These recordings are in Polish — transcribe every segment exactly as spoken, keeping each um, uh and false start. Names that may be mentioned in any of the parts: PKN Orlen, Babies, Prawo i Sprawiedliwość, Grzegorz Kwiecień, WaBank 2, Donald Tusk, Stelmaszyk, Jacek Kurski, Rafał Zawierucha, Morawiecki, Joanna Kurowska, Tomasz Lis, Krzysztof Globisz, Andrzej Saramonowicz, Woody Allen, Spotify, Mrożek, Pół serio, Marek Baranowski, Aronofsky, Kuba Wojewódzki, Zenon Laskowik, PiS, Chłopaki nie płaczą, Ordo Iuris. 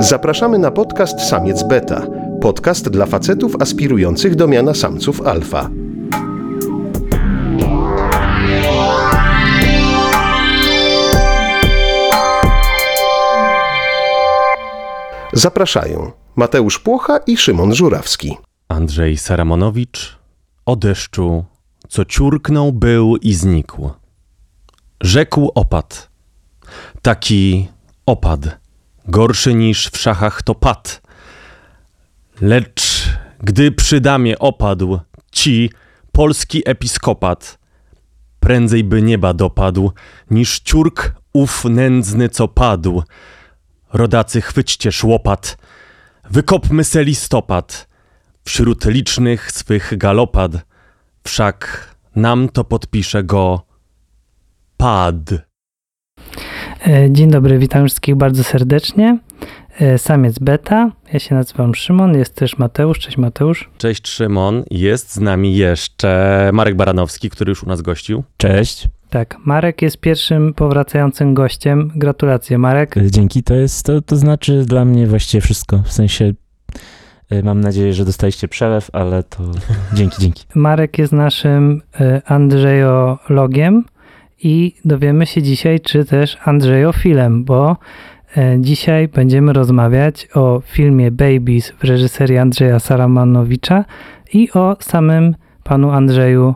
Zapraszamy na podcast Samiec Beta. Podcast dla facetów aspirujących do miana samców alfa. Zapraszają Mateusz Płocha i Szymon Żurawski. Andrzej Saramonowicz o deszczu, co ciurknął, był i znikł. Rzekł opad. Taki opad, gorszy niż w szachach to pad. Lecz gdy przy damie opadł ci polski episkopat, prędzej by nieba dopadł, niż ciurk ów nędzny, co padł. Rodacy, chwyćcie szłopat, wykopmy se listopad, wśród licznych swych galopad, wszak nam to podpisze go pad. Dzień dobry, witam wszystkich bardzo serdecznie. Samiec Beta, ja się nazywam Szymon, jest też Mateusz. Cześć Mateusz. Cześć Szymon, jest z nami jeszcze Marek Baranowski, który już u nas gościł. Cześć. Tak, Marek jest pierwszym powracającym gościem. Gratulacje, Marek. Dzięki, to jest, to, to znaczy dla mnie właściwie wszystko. W sensie mam nadzieję, że dostaliście przelew, ale to dzięki, dzięki. Marek jest naszym Andrzejologiem i dowiemy się dzisiaj, czy też Andrzejofilem, bo dzisiaj będziemy rozmawiać o filmie Babies w reżyserii Andrzeja Saramonowicza i o samym panu Andrzeju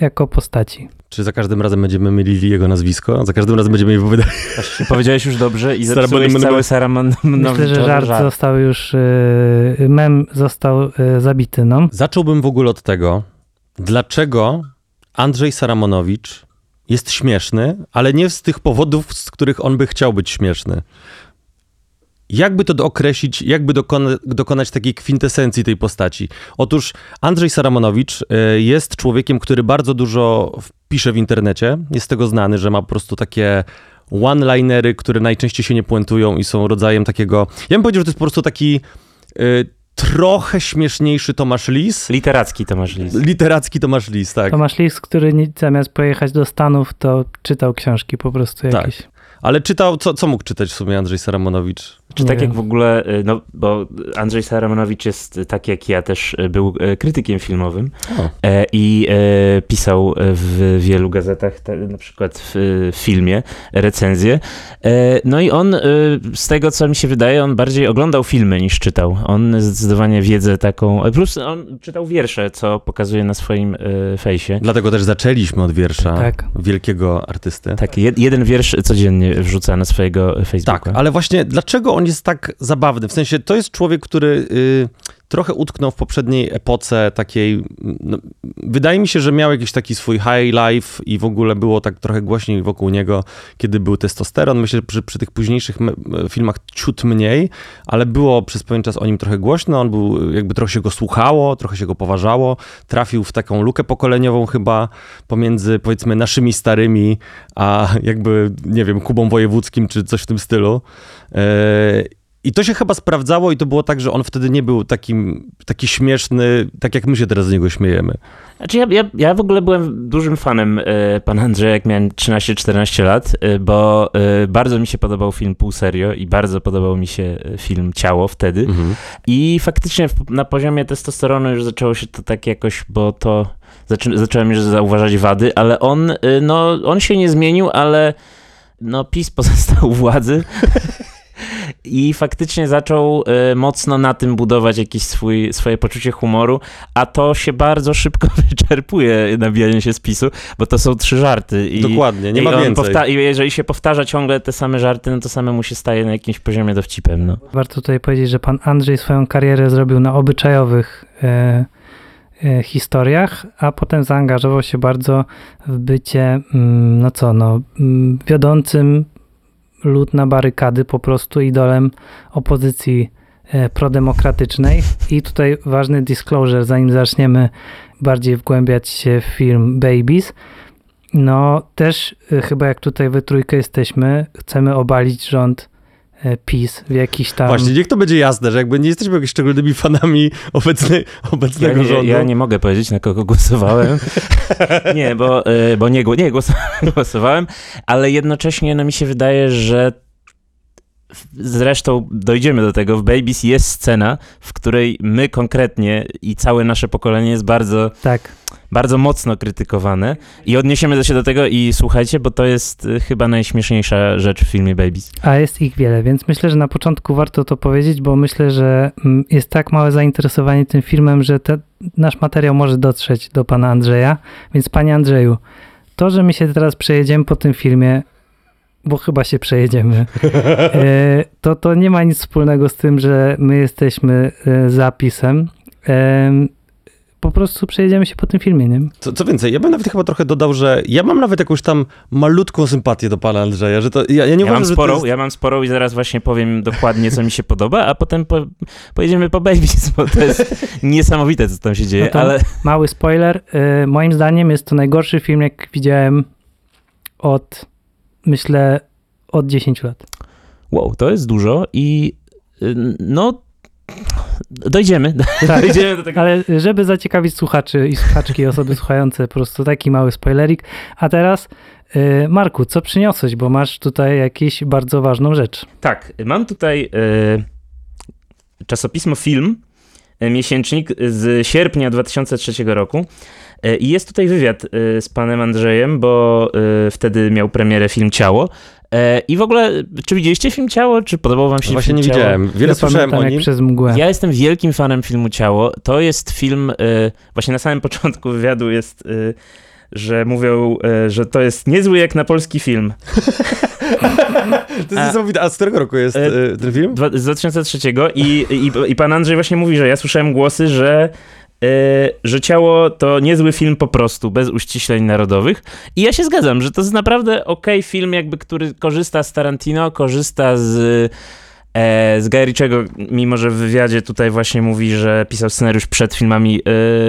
jako postaci. Czy za każdym razem będziemy mylili jego nazwisko? Za każdym razem będziemy mi wydawać. Powiedziałeś już dobrze i zepsułeś cały Saramonowicz. Myślę, że żart został już, mem został zabity. No. Zacząłbym w ogóle od tego, dlaczego Andrzej Saramonowicz jest śmieszny, ale nie z tych powodów, z których on by chciał być śmieszny. Jakby to określić, jakby dokona, dokonać takiej kwintesencji tej postaci? Otóż Andrzej Saramonowicz jest człowiekiem, który bardzo dużo pisze w internecie. Jest tego znany, że ma po prostu takie one-linery, które najczęściej się nie puentują i są rodzajem takiego... Ja bym powiedział, że to jest po prostu taki y, trochę śmieszniejszy Tomasz Lis. Literacki Tomasz Lis. Literacki Tomasz Lis, tak. Tomasz Lis, który zamiast pojechać do Stanów, to czytał książki po prostu jakieś. Tak. Ale czytał, co, co mógł czytać w sumie Andrzej Saramonowicz? Czy tak jak w ogóle, no bo Andrzej Saramonowicz jest tak jak ja też był krytykiem filmowym oh. i pisał w wielu gazetach, na przykład w Filmie, recenzje. No i on, z tego co mi się wydaje, on bardziej oglądał filmy niż czytał. On zdecydowanie wiedzę taką, plus on czytał wiersze, co pokazuje na swoim fejsie. Dlatego też zaczęliśmy od wiersza tak. wielkiego artysty. Tak, jeden wiersz codziennie wrzuca na swojego Facebooka. Tak, ale właśnie dlaczego on jest tak zabawny? W sensie to jest człowiek, który y, trochę utknął w poprzedniej epoce takiej... No, wydaje mi się, że miał jakiś taki swój high life i w ogóle było tak trochę głośniej wokół niego, kiedy był testosteron. Myślę, że przy, przy tych późniejszych filmach ciut mniej, ale było przez pewien czas o nim trochę głośno. On był, jakby trochę się go słuchało, trochę się go poważało. Trafił w taką lukę pokoleniową chyba pomiędzy, powiedzmy, naszymi starymi, a jakby, nie wiem, Kubą Wojewódzkim czy coś w tym stylu. Y- I to się chyba sprawdzało i to było tak, że on wtedy nie był takim, taki śmieszny, tak jak my się teraz z niego śmiejemy. Znaczy ja, ja, ja w ogóle byłem dużym fanem y, pana Andrzeja, jak miałem trzynaście czternaście lat, y, bo y, bardzo mi się podobał film Pół serio i bardzo podobał mi się film Ciało wtedy. Mhm. I faktycznie w, na poziomie testosteronu już zaczęło się to tak jakoś, bo to zaczę, zacząłem już zauważać wady, ale on, y, no, on się nie zmienił, ale no, PiS pozostał u władzy. I faktycznie zaczął y, mocno na tym budować jakieś swój, swoje poczucie humoru, a to się bardzo szybko wyczerpuje, nabijanie się z PiSu, bo to są trzy żarty. I, Dokładnie, nie i ma więcej. Powta- I jeżeli się powtarza ciągle te same żarty, no to samemu się staje na jakimś poziomie dowcipem. No. Warto tutaj powiedzieć, że pan Andrzej swoją karierę zrobił na obyczajowych y, y, historiach, a potem zaangażował się bardzo w bycie, mm, no co, no, mm, wiodącym lud na barykady, po prostu idolem opozycji e, prodemokratycznej. I tutaj ważny disclosure, zanim zaczniemy bardziej wgłębiać się w film Babies. No też e, chyba jak tutaj we trójkę jesteśmy, chcemy obalić rząd e, PiS w jakiś tam... Właśnie, niech to będzie jasne, że jakby nie jesteśmy jakimiś szczególnymi fanami obecnej, obecnego ja nie, rządu. Ja nie mogę powiedzieć, na kogo głosowałem. Nie, bo, bo nie, nie głosowałem, głosowałem, ale jednocześnie no, mi się wydaje, że Zresztą dojdziemy do tego. W Babies jest scena, w której my konkretnie i całe nasze pokolenie jest bardzo, tak. bardzo mocno krytykowane. I odniesiemy się do tego i słuchajcie, bo to jest chyba najśmieszniejsza rzecz w filmie Babies. A jest ich wiele, więc myślę, że na początku warto to powiedzieć, bo myślę, że jest tak małe zainteresowanie tym filmem, że te, nasz materiał może dotrzeć do pana Andrzeja. Więc panie Andrzeju, to, że my się teraz przejedziemy po tym filmie, bo chyba się przejedziemy, to, to nie ma nic wspólnego z tym, że my jesteśmy za PiS-em. Po prostu przejedziemy się po tym filmie, nie? Co, co więcej, ja bym nawet chyba trochę dodał, że ja mam nawet jakąś tam malutką sympatię do pana Andrzeja, że to ja, ja nie ja uważam, mam sporą, że to jest... Ja mam sporą i zaraz właśnie powiem dokładnie, co mi się podoba, a potem po, pojedziemy po Babies, bo to jest niesamowite, co tam się dzieje, no ale... Mały spoiler, y, moim zdaniem jest to najgorszy film, jak widziałem od... Myślę od dziesięciu lat. Wow, to jest dużo i no dojdziemy. Tak, dojdziemy do tego. Ale żeby zaciekawić słuchaczy i słuchaczki, osoby słuchające, po prostu taki mały spoilerik. A teraz Marku, co przyniosłeś, bo masz tutaj jakąś bardzo ważną rzecz. Tak, mam tutaj y, czasopismo Film, miesięcznik z sierpnia dwa tysiące trzeciego roku. I jest tutaj wywiad z panem Andrzejem, bo wtedy miał premierę film Ciało. I w ogóle, czy widzieliście film Ciało? Czy podobał wam się Właśnie film Ciało? Właśnie nie widziałem. Wiele ja słyszałem o nim. Przez mgłę. Ja jestem wielkim fanem filmu Ciało. To jest film, właśnie na samym początku wywiadu jest, że mówią, że to jest niezły jak na polski film. To jest niesamowite. A z którego roku jest e, ten film? Z dwa tysiące trzeciego. I, i, I pan Andrzej właśnie mówi, że ja słyszałem głosy, że Yy, że Ciało to niezły film po prostu, bez uściśleń narodowych. I ja się zgadzam, że to jest naprawdę okej film, jakby, który korzysta z Tarantino, korzysta z, e, z Guy Ritchiego, mimo że w wywiadzie tutaj właśnie mówi, że pisał scenariusz przed filmami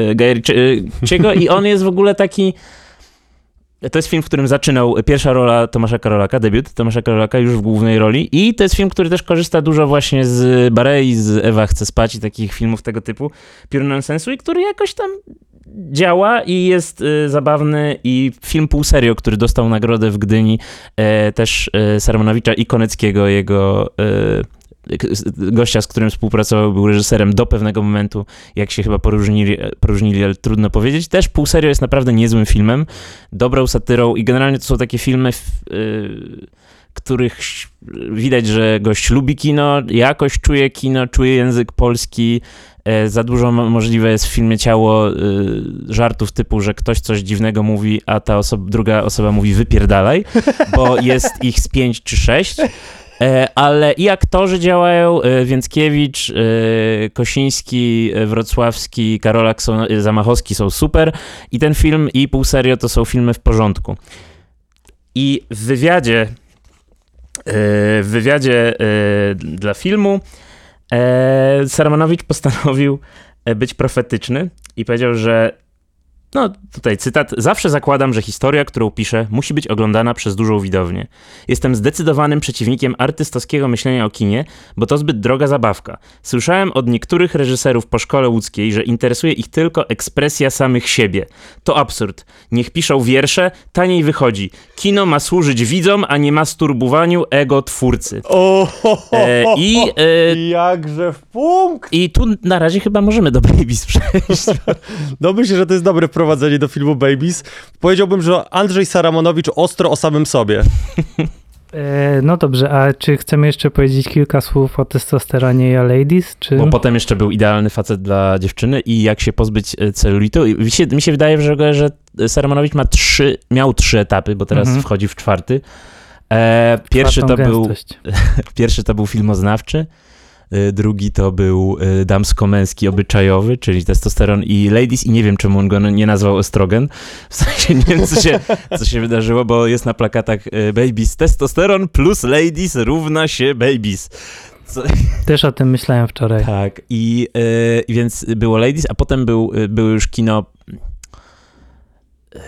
e, Guy Ritchiego i on jest w ogóle taki... To jest film, w którym zaczynał pierwsza rola Tomasza Karolaka, debiut Tomasza Karolaka już w głównej roli i to jest film, który też korzysta dużo właśnie z Barei, z Ewa chce spać i takich filmów tego typu, pure nonsensu i który jakoś tam działa i jest y, zabawny i film Pół serio, który dostał nagrodę w Gdyni e, też e, Saramonowicza i Koneckiego, jego... E, gościa, z którym współpracował, był reżyserem do pewnego momentu, jak się chyba poróżnili, poróżnili, ale trudno powiedzieć. Też Pół serio jest naprawdę niezłym filmem, dobrą satyrą i generalnie to są takie filmy, yy, których widać, że gość lubi kino, jakoś czuje kino, czuje język polski. Za dużo możliwe jest w filmie Ciało żartów typu, że ktoś coś dziwnego mówi, a ta osoba, druga osoba mówi wypierdalaj, bo jest ich z pięć czy sześć. Ale i aktorzy działają, Więckiewicz, Kosiński, Wrocławski, Karolak, są, Zamachowski są super i ten film i Pół serio to są filmy w porządku. I w wywiadzie, w wywiadzie dla filmu Saramonowicz postanowił być profetyczny i powiedział, że no, tutaj cytat. Zawsze zakładam, że historia, którą piszę, musi być oglądana przez dużą widownię. Jestem zdecydowanym przeciwnikiem artystowskiego myślenia o kinie, bo to zbyt droga zabawka. Słyszałem od niektórych reżyserów po szkole łódzkiej, że interesuje ich tylko ekspresja samych siebie. To absurd. Niech piszą wiersze, taniej wychodzi. Kino ma służyć widzom, a nie masturbowaniu ego twórcy. O, ho, ho, e, i, e, jakże w punkt! I tu na razie chyba możemy do Babies przejść. No myślę, że to jest dobry prowadzenie do filmu Babies. Powiedziałbym, że Andrzej Saramonowicz ostro o samym sobie. E, no dobrze, a czy chcemy jeszcze powiedzieć kilka słów o testosteronie i o ladies? Czy... Bo potem jeszcze był idealny facet dla dziewczyny i jak się pozbyć celulitu. Mi się, mi się wydaje, że, że Saramonowicz ma trzy, miał trzy etapy, bo teraz mhm. wchodzi w czwarty. E, pierwszy, to był, pierwszy to był filmoznawczy. Drugi to był damsko-męski obyczajowy, czyli testosteron i ladies i nie wiem, czemu on go nie nazwał estrogen. W sensie nie wiem, co się, co się wydarzyło, bo jest na plakatach Babies. Testosteron plus ladies równa się Babies. Co? Też o tym myślałem wczoraj. Tak, i y, więc było ladies, a potem był, było już kino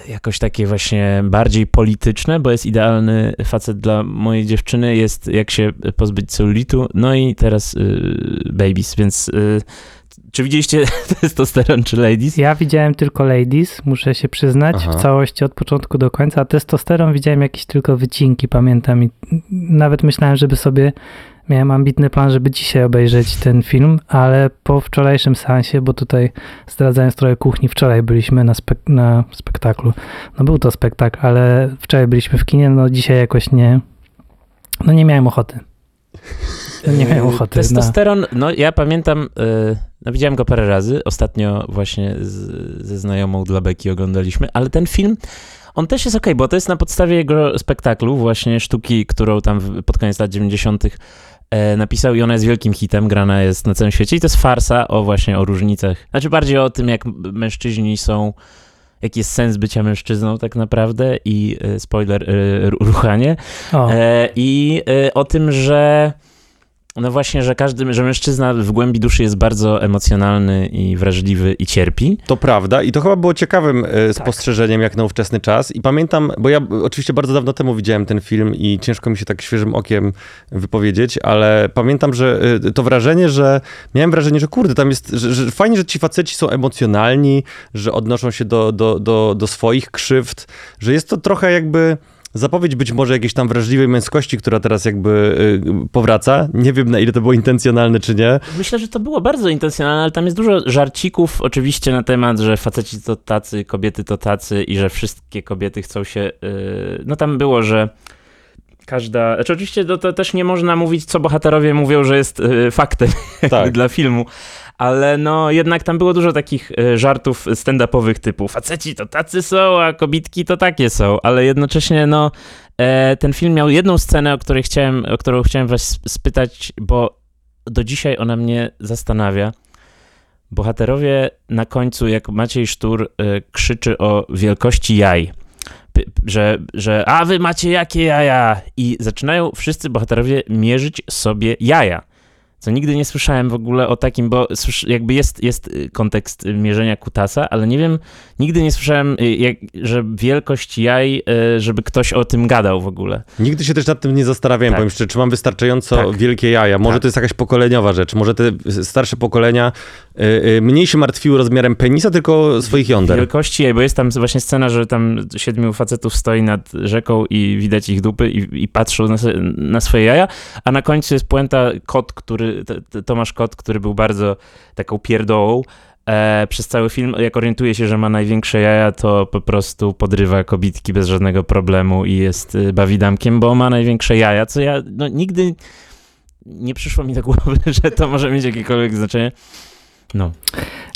jakoś takie właśnie bardziej polityczne, bo jest idealny facet dla mojej dziewczyny, jest jak się pozbyć celulitu, no i teraz y, Babies, więc y, czy widzieliście testosteron czy ladies? Ja widziałem tylko ladies, muszę się przyznać, Aha. w całości od początku do końca, a testosteron widziałem jakieś tylko wycinki, pamiętam i nawet myślałem, żeby sobie Miałem ambitny plan, żeby dzisiaj obejrzeć ten film, ale po wczorajszym seansie, bo tutaj zdradzając trochę kuchni, wczoraj byliśmy na, spek na spektaklu. No był to spektakl, ale wczoraj byliśmy w kinie, no dzisiaj jakoś nie, no nie miałem ochoty. No nie miałem ochoty. Testosteron, no, no ja pamiętam, no widziałem go parę razy, ostatnio właśnie z, ze znajomą dla beki oglądaliśmy, ale ten film... On też jest okej, okay, bo to jest na podstawie jego spektaklu, właśnie sztuki, którą tam pod koniec lat dziewięćdziesiątych napisał i ona jest wielkim hitem, grana jest na całym świecie i to jest farsa o właśnie o różnicach, znaczy bardziej o tym, jak mężczyźni są, jaki jest sens bycia mężczyzną tak naprawdę i spoiler, ruchanie o. i o tym, że no właśnie, że każdy, że mężczyzna w głębi duszy jest bardzo emocjonalny i wrażliwy i cierpi. To prawda i to chyba było ciekawym tak. spostrzeżeniem jak na ówczesny czas i pamiętam, bo ja oczywiście bardzo dawno temu widziałem ten film i ciężko mi się tak świeżym okiem wypowiedzieć, ale pamiętam, że to wrażenie, że miałem wrażenie, że kurde, tam jest, że, że fajnie, że ci faceci są emocjonalni, że odnoszą się do, do, do, do swoich krzywd, że jest to trochę jakby... Zapowiedź być może jakiejś tam wrażliwej męskości, która teraz jakby y, powraca. Nie wiem, na ile to było intencjonalne, czy nie. Myślę, że to było bardzo intencjonalne, ale tam jest dużo żarcików oczywiście na temat, że faceci to tacy, kobiety to tacy i że wszystkie kobiety chcą się... Y, no tam było, że każda... Znaczy oczywiście to, to też nie można mówić, co bohaterowie mówią, że jest y, faktem tak. dla filmu. Ale no jednak tam było dużo takich żartów stand-upowych typu faceci to tacy są, a kobitki to takie są, ale jednocześnie no ten film miał jedną scenę, o której chciałem, o którą chciałem was spytać, bo do dzisiaj ona mnie zastanawia. Bohaterowie na końcu, jak Maciej Sztur krzyczy o wielkości jaj, że, że a wy macie jakie jaja i zaczynają wszyscy bohaterowie mierzyć sobie jaja. Co nigdy nie słyszałem w ogóle o takim, bo jakby jest, jest kontekst mierzenia kutasa, ale nie wiem, nigdy nie słyszałem, jak, że wielkość jaj, żeby ktoś o tym gadał w ogóle. Nigdy się też nad tym nie zastanawiałem, tak. powiem szczerze, czy mam wystarczająco tak. wielkie jaja. Może tak. to jest jakaś pokoleniowa rzecz, może te starsze pokolenia mniej się martwiły rozmiarem penisa, tylko swoich jąder. Wielkości jaj, bo jest tam właśnie scena, że tam siedmiu facetów stoi nad rzeką i widać ich dupy i, i patrzą na, na swoje jaja, a na końcu jest puenta kot, który Tomasz Kot, który był bardzo taką pierdołą e, przez cały film, jak orientuje się, że ma największe jaja, to po prostu podrywa kobitki bez żadnego problemu i jest bawidamkiem, bo ma największe jaja, co ja no, nigdy nie przyszło mi do głowy, że to może mieć jakiekolwiek znaczenie. No.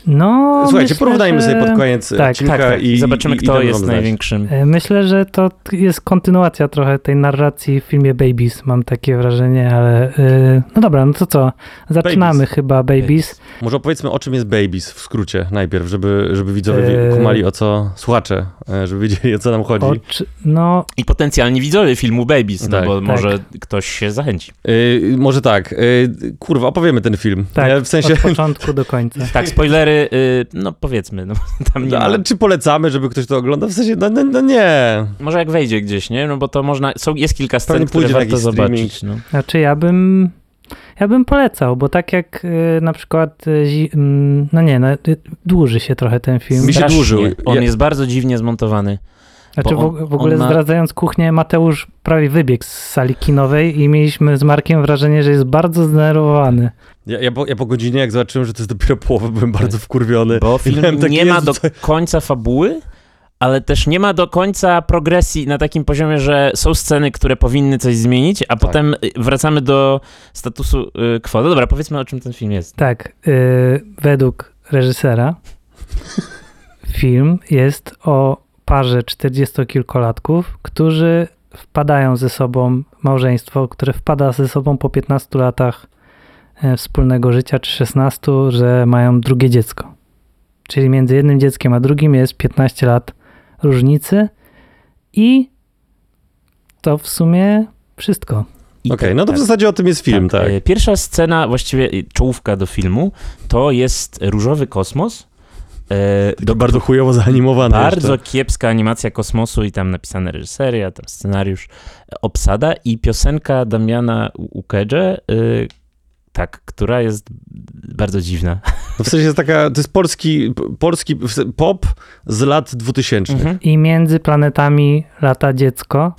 No, słuchajcie, myślę, porównajmy że... sobie pod koniec tak, odcinka tak, tak. i zobaczymy, i, kto i jest największym. Myślę, że to jest kontynuacja trochę tej narracji w filmie Babies. Mam takie wrażenie, ale yy, no dobra, no to co? Zaczynamy Babies. chyba Babies. Babies. Może opowiedzmy, o czym jest Babies w skrócie najpierw, żeby, żeby widzowie yy... kumali, o co słuchacze, żeby wiedzieli, o co nam chodzi. Oczy... No... I potencjalni widzowie filmu Babies, no tak, bo tak. może ktoś się zachęci. Yy, może tak. Yy, kurwa, opowiemy ten film. Tak, ja, w sensie... od początku do końca. Tak, spoilery. No powiedzmy, no, tam nie no, ale czy polecamy, żeby ktoś to oglądał? W sensie, no, no, no nie. Może jak wejdzie gdzieś, nie? No bo to można, są, jest kilka scen, które warto zobaczyć. No. Znaczy ja bym, ja bym polecał, bo tak jak y, na przykład, y, no nie, no, dłuży się trochę ten film. Mi się dłużył. On ja... jest bardzo dziwnie zmontowany. Znaczy on, w ogóle ma... zdradzając kuchnię, Mateusz prawie wybiegł z sali kinowej i mieliśmy z Markiem wrażenie, że jest bardzo zdenerwowany. Ja, ja, po, ja po godzinie, jak zobaczyłem, że to jest dopiero połowa, byłem bardzo wkurwiony. Bo film tak, nie ma do końca fabuły, ale też nie ma do końca progresji na takim poziomie, że są sceny, które powinny coś zmienić, a tak. potem wracamy do statusu quo. No dobra, powiedzmy, o czym ten film jest. Tak, yy, według reżysera film jest o parze czterdziestokilkolatków, którzy wpadają ze sobą, małżeństwo, które wpada ze sobą po piętnastu latach wspólnego życia, czy szesnastu, że mają drugie dziecko. Czyli między jednym dzieckiem a drugim jest piętnaście lat różnicy i to w sumie wszystko. Okej, okay, no to w zasadzie o tym jest film, tak. tak. Pierwsza scena, właściwie czołówka do filmu, to jest różowy kosmos. E, do, bardzo chujowo zaanimowana. Bardzo jeszcze. Kiepska animacja kosmosu i tam napisane reżyseria, tam scenariusz, obsada i piosenka Damiana Ukerze, y, tak, która jest bardzo dziwna. No w sensie jest taka, to jest polski, polski pop z lat dwutysięcznych. Mhm. I między planetami lata dziecko,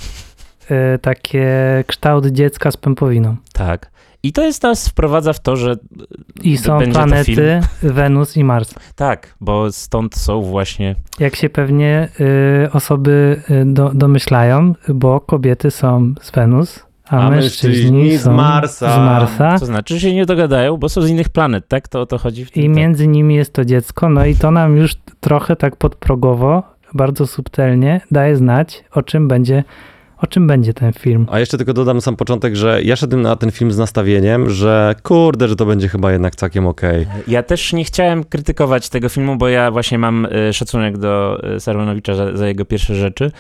y, takie kształt dziecka z pępowiną. Tak. I to jest nas wprowadza w to, że i są planety Wenus i Mars. Tak, bo stąd są właśnie... Jak się pewnie y, osoby do, domyślają, bo kobiety są z Wenus, a, a mężczyźni, mężczyźni są z Marsa. z Marsa. To znaczy, że się nie dogadają, bo są z innych planet, tak? To o to chodzi. W tym I tak. między nimi jest to dziecko, no i to nam już trochę tak podprogowo, bardzo subtelnie daje znać, o czym będzie... O czym będzie ten film? A jeszcze tylko dodam sam początek, że ja szedłem na ten film z nastawieniem, że kurde, że to będzie chyba jednak całkiem okej. Okay. Ja też nie chciałem krytykować tego filmu, bo ja właśnie mam szacunek do Saramonowicza za, za jego pierwsze rzeczy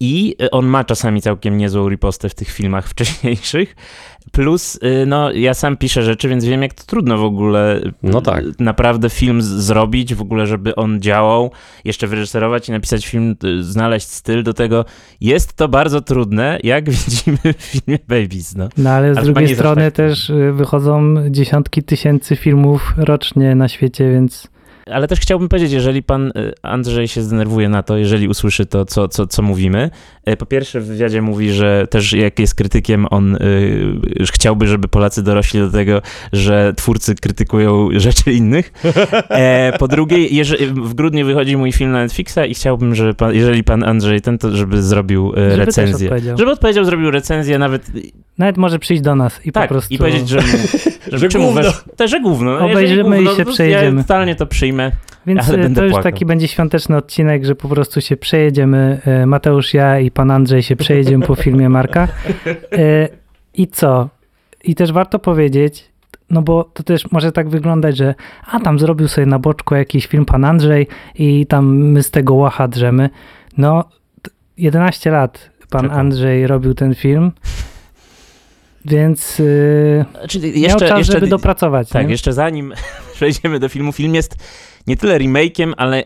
i on ma czasami całkiem niezłą ripostę w tych filmach wcześniejszych. Plus, no, ja sam piszę rzeczy, więc wiem, jak to trudno w ogóle no tak. naprawdę film z- zrobić, w ogóle, żeby on działał, jeszcze wyreżyserować i napisać film, znaleźć styl do tego. Jest to bardzo trudne, jak widzimy w filmie Babies. No, no ale z Aż drugiej strony tak. też wychodzą dziesiątki tysięcy filmów rocznie na świecie, więc... Ale też chciałbym powiedzieć, jeżeli pan Andrzej się zdenerwuje na to, jeżeli usłyszy to, co, co, co mówimy. Po pierwsze w wywiadzie mówi, że też jak jest krytykiem, on yy, chciałby, żeby Polacy dorośli do tego, że twórcy krytykują rzeczy innych. E, po drugie, jeż- w grudniu wychodzi mój film na Netflixa i chciałbym, żeby pan, jeżeli pan Andrzej ten, to żeby zrobił e, żeby recenzję. Też odpowiedział. Żeby odpowiedział, zrobił recenzję, nawet... Nawet może przyjść do nas i tak, po prostu... i powiedzieć, że... Mu, że gówno. Te, że gówno. Obejrzymy gówno, i się przejedziemy. Ja totalnie to przyjmę, Więc ale będę to już płakał. Taki będzie świąteczny odcinek, że po prostu się przejedziemy. Mateusz, ja i pan Andrzej się przejedziemy po filmie Marka. I co? I też warto powiedzieć, no bo to też może tak wyglądać, że a tam zrobił sobie na boczku jakiś film pan Andrzej i tam my z tego łacha drzemy. No jedenaście lat pan Czeka. Andrzej robił ten film. Więc yy, znaczy, jeszcze, miał czas, jeszcze, żeby dopracować. Tak, nie? Jeszcze zanim przejdziemy do filmu, film jest nie tyle remake'iem, ale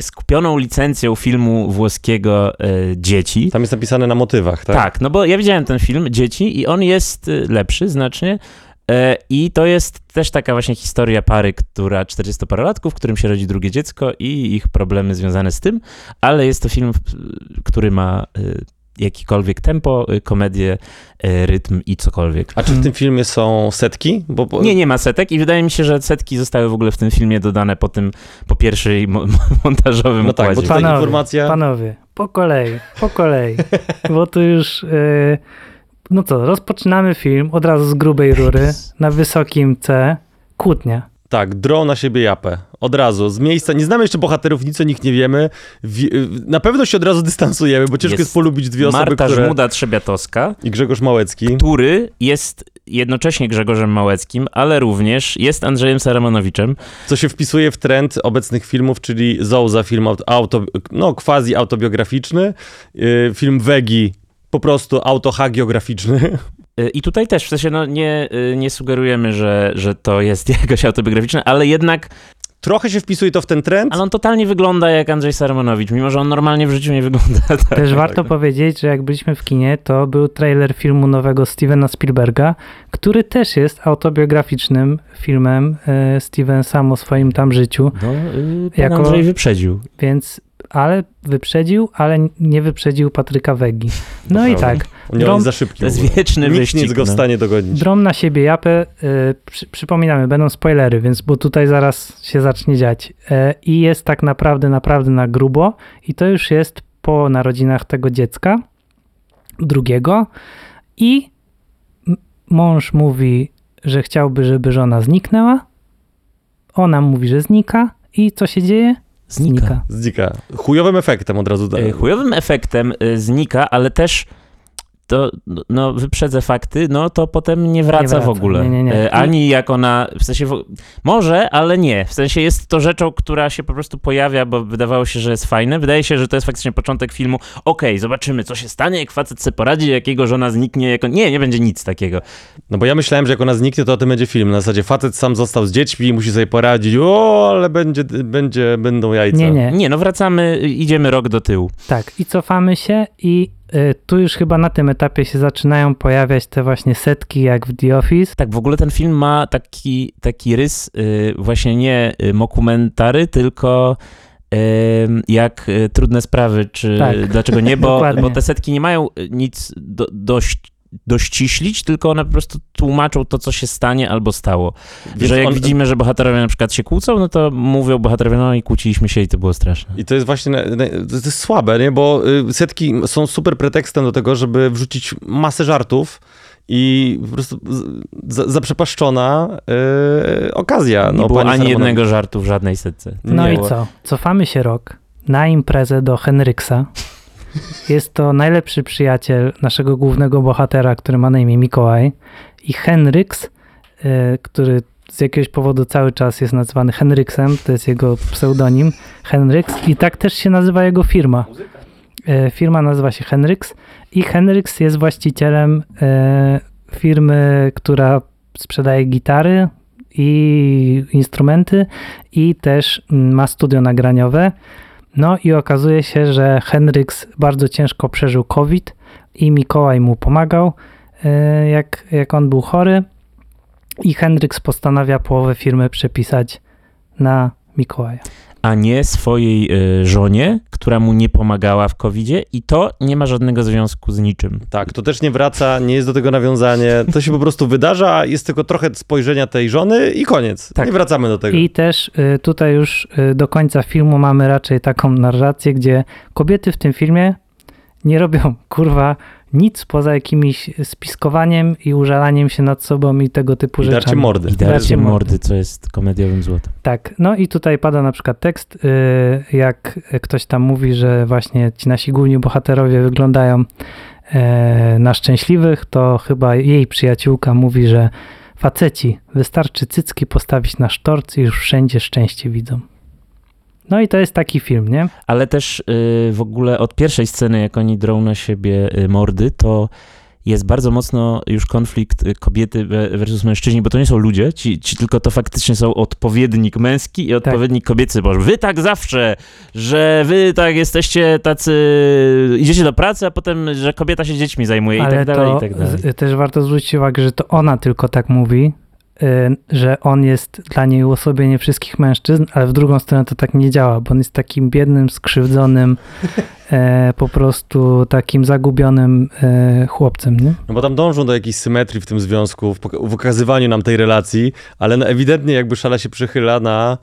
skupioną licencją filmu włoskiego y, Dzieci. Tam jest napisane na motywach, tak? Tak, no bo ja widziałem ten film Dzieci i on jest lepszy znacznie. I to jest też taka właśnie historia pary, która czterdziestoparolatków, w którym się rodzi drugie dziecko i ich problemy związane z tym, ale jest to film, który ma... Y, jakikolwiek tempo, komedię, rytm i cokolwiek. A czy w tym filmie są setki? Bo, bo... Nie, nie ma setek i wydaje mi się, że setki zostały w ogóle w tym filmie dodane po tym, po pierwszej mo- montażowym no układzie. No tak, bo panowie, informacja... panowie, po kolei, po kolei, bo tu już, yy, no co, rozpoczynamy film od razu z grubej rury, na wysokim C, kłótnia. Tak, drą na siebie japę. Od razu, z miejsca. Nie znamy jeszcze bohaterów, nic o nich nie wiemy. Wi- na pewno się od razu dystansujemy, bo ciężko jest, jest polubić dwie osoby, Marta które... Marta Żmuda-Trzebiatowska. I Grzegorz Małecki. Który jest jednocześnie Grzegorzem Małeckim, ale również jest Andrzejem Saramonowiczem. Co się wpisuje w trend obecnych filmów, czyli Zouza, film auto, no, quasi-autobiograficzny, yy, film Wegi, po prostu autohagiograficzny. I tutaj też, w sensie no, nie, nie sugerujemy, że, że to jest jakoś autobiograficzne, ale jednak... Trochę się wpisuje to w ten trend. Ale on totalnie wygląda jak Andrzej Saramonowicz, mimo że on normalnie w życiu nie wygląda tak. Też warto tak, powiedzieć, że jak byliśmy w kinie, to był trailer filmu nowego Stevena Spielberga, który też jest autobiograficznym filmem. Steven sam o swoim tam życiu. No, yy, pan jako... Andrzej wyprzedził. Więc... ale wyprzedził, ale nie wyprzedził Patryka Wegi. No Dobra, i tak. Nie drom... za szybki. To jest wieczny wyścig. Nic go w stanie dogonić. Drom na siebie japę. Yy, przy, przypominamy, będą spoilery, więc bo tutaj zaraz się zacznie dziać. Yy, I jest tak naprawdę, naprawdę na grubo. I to już jest po narodzinach tego dziecka drugiego. I mąż mówi, że chciałby, żeby żona zniknęła. Ona mówi, że znika. I co się dzieje? Znika. znika. Znika. Chujowym efektem od razu. Dalej. Chujowym efektem znika, ale też to, no, wyprzedzę fakty, no to potem nie wraca, nie wraca. w ogóle. Nie, nie, nie. Ani jak ona, w sensie, może, ale nie. W sensie jest to rzeczą, która się po prostu pojawia, bo wydawało się, że jest fajne. Wydaje się, że to jest faktycznie początek filmu. Okej, okay, zobaczymy, co się stanie, jak facet se poradzi, jak jego żona zniknie. Jako... Nie, nie będzie nic takiego. No bo ja myślałem, że jak ona zniknie, to o tym będzie film. Na zasadzie facet sam został z dziećmi, musi sobie poradzić. O, ale będzie, będzie, będą jajca. Nie, nie. Nie, no wracamy, idziemy rok do tyłu. Tak, i cofamy się i... Tu już chyba na tym etapie się zaczynają pojawiać te właśnie setki jak w The Office. Tak, w ogóle ten film ma taki, taki rys yy, właśnie nie mockumentary, tylko yy, jak Trudne Sprawy, czy tak. Dlaczego nie, bo, bo te setki nie mają nic do, dość dościślić, tylko one po prostu tłumaczą to, co się stanie albo stało. Więc że jak on... widzimy, że bohaterowie na przykład się kłócą, no to mówią bohaterowie, no i kłóciliśmy się i to było straszne. I to jest właśnie, to jest słabe, nie? Bo setki są super pretekstem do tego, żeby wrzucić masę żartów i po prostu z, zaprzepaszczona yy, okazja. Nie no, było ani jednego żartu w żadnej setce. No i co? Cofamy się rok na imprezę do Henryksa. Jest to najlepszy przyjaciel naszego głównego bohatera, który ma na imię Mikołaj, i Henryks, yy, który z jakiegoś powodu cały czas jest nazywany Henryksem, to jest jego pseudonim, Henryks, i tak też się nazywa jego firma. Yy, firma nazywa się Henryks i Henryks jest właścicielem yy, firmy, która sprzedaje gitary i instrumenty i też yy, ma studio nagraniowe. No i okazuje się, że Henryks bardzo ciężko przeżył COVID i Mikołaj mu pomagał, jak, jak on był chory, i Henryks postanawia połowę firmy przepisać na Mikołaja. A nie swojej żonie, która mu nie pomagała w kowidzie, i to nie ma żadnego związku z niczym. Tak, to też nie wraca, nie jest do tego nawiązanie. To się po prostu wydarza, jest tylko trochę spojrzenia tej żony i koniec. Tak. Nie wracamy do tego. I też tutaj już do końca filmu mamy raczej taką narrację, gdzie kobiety w tym filmie nie robią, kurwa, nic poza jakimś spiskowaniem i użalaniem się nad sobą i tego typu rzeczami. I darcie mordy. I darcie mordy, co jest komediowym złotem. Tak, no i tutaj pada na przykład tekst, jak ktoś tam mówi, że właśnie ci nasi główni bohaterowie wyglądają na szczęśliwych, to chyba jej przyjaciółka mówi, że faceci, wystarczy cycki postawić na sztorc i już wszędzie szczęście widzą. No i to jest taki film, nie? Ale też y, w ogóle od pierwszej sceny, jak oni drą na siebie y, mordy, to jest bardzo mocno już konflikt kobiety versus mężczyźni, bo to nie są ludzie, ci, ci tylko to faktycznie są odpowiednik męski i odpowiednik tak. kobiecy, bo wy tak zawsze, że wy tak jesteście tacy, idziecie do pracy, a potem, że kobieta się dziećmi zajmuje. Ale i tak dalej, i tak dalej. Z, też warto zwrócić uwagę, że to ona tylko tak mówi, że on jest dla niej uosobienie wszystkich mężczyzn, ale w drugą stronę to tak nie działa, bo on jest takim biednym, skrzywdzonym, e, po prostu takim zagubionym e, chłopcem, nie? No bo tam dążą do jakiejś symetrii w tym związku, w, w ukazywaniu nam tej relacji, ale no ewidentnie jakby szala się przychyla na...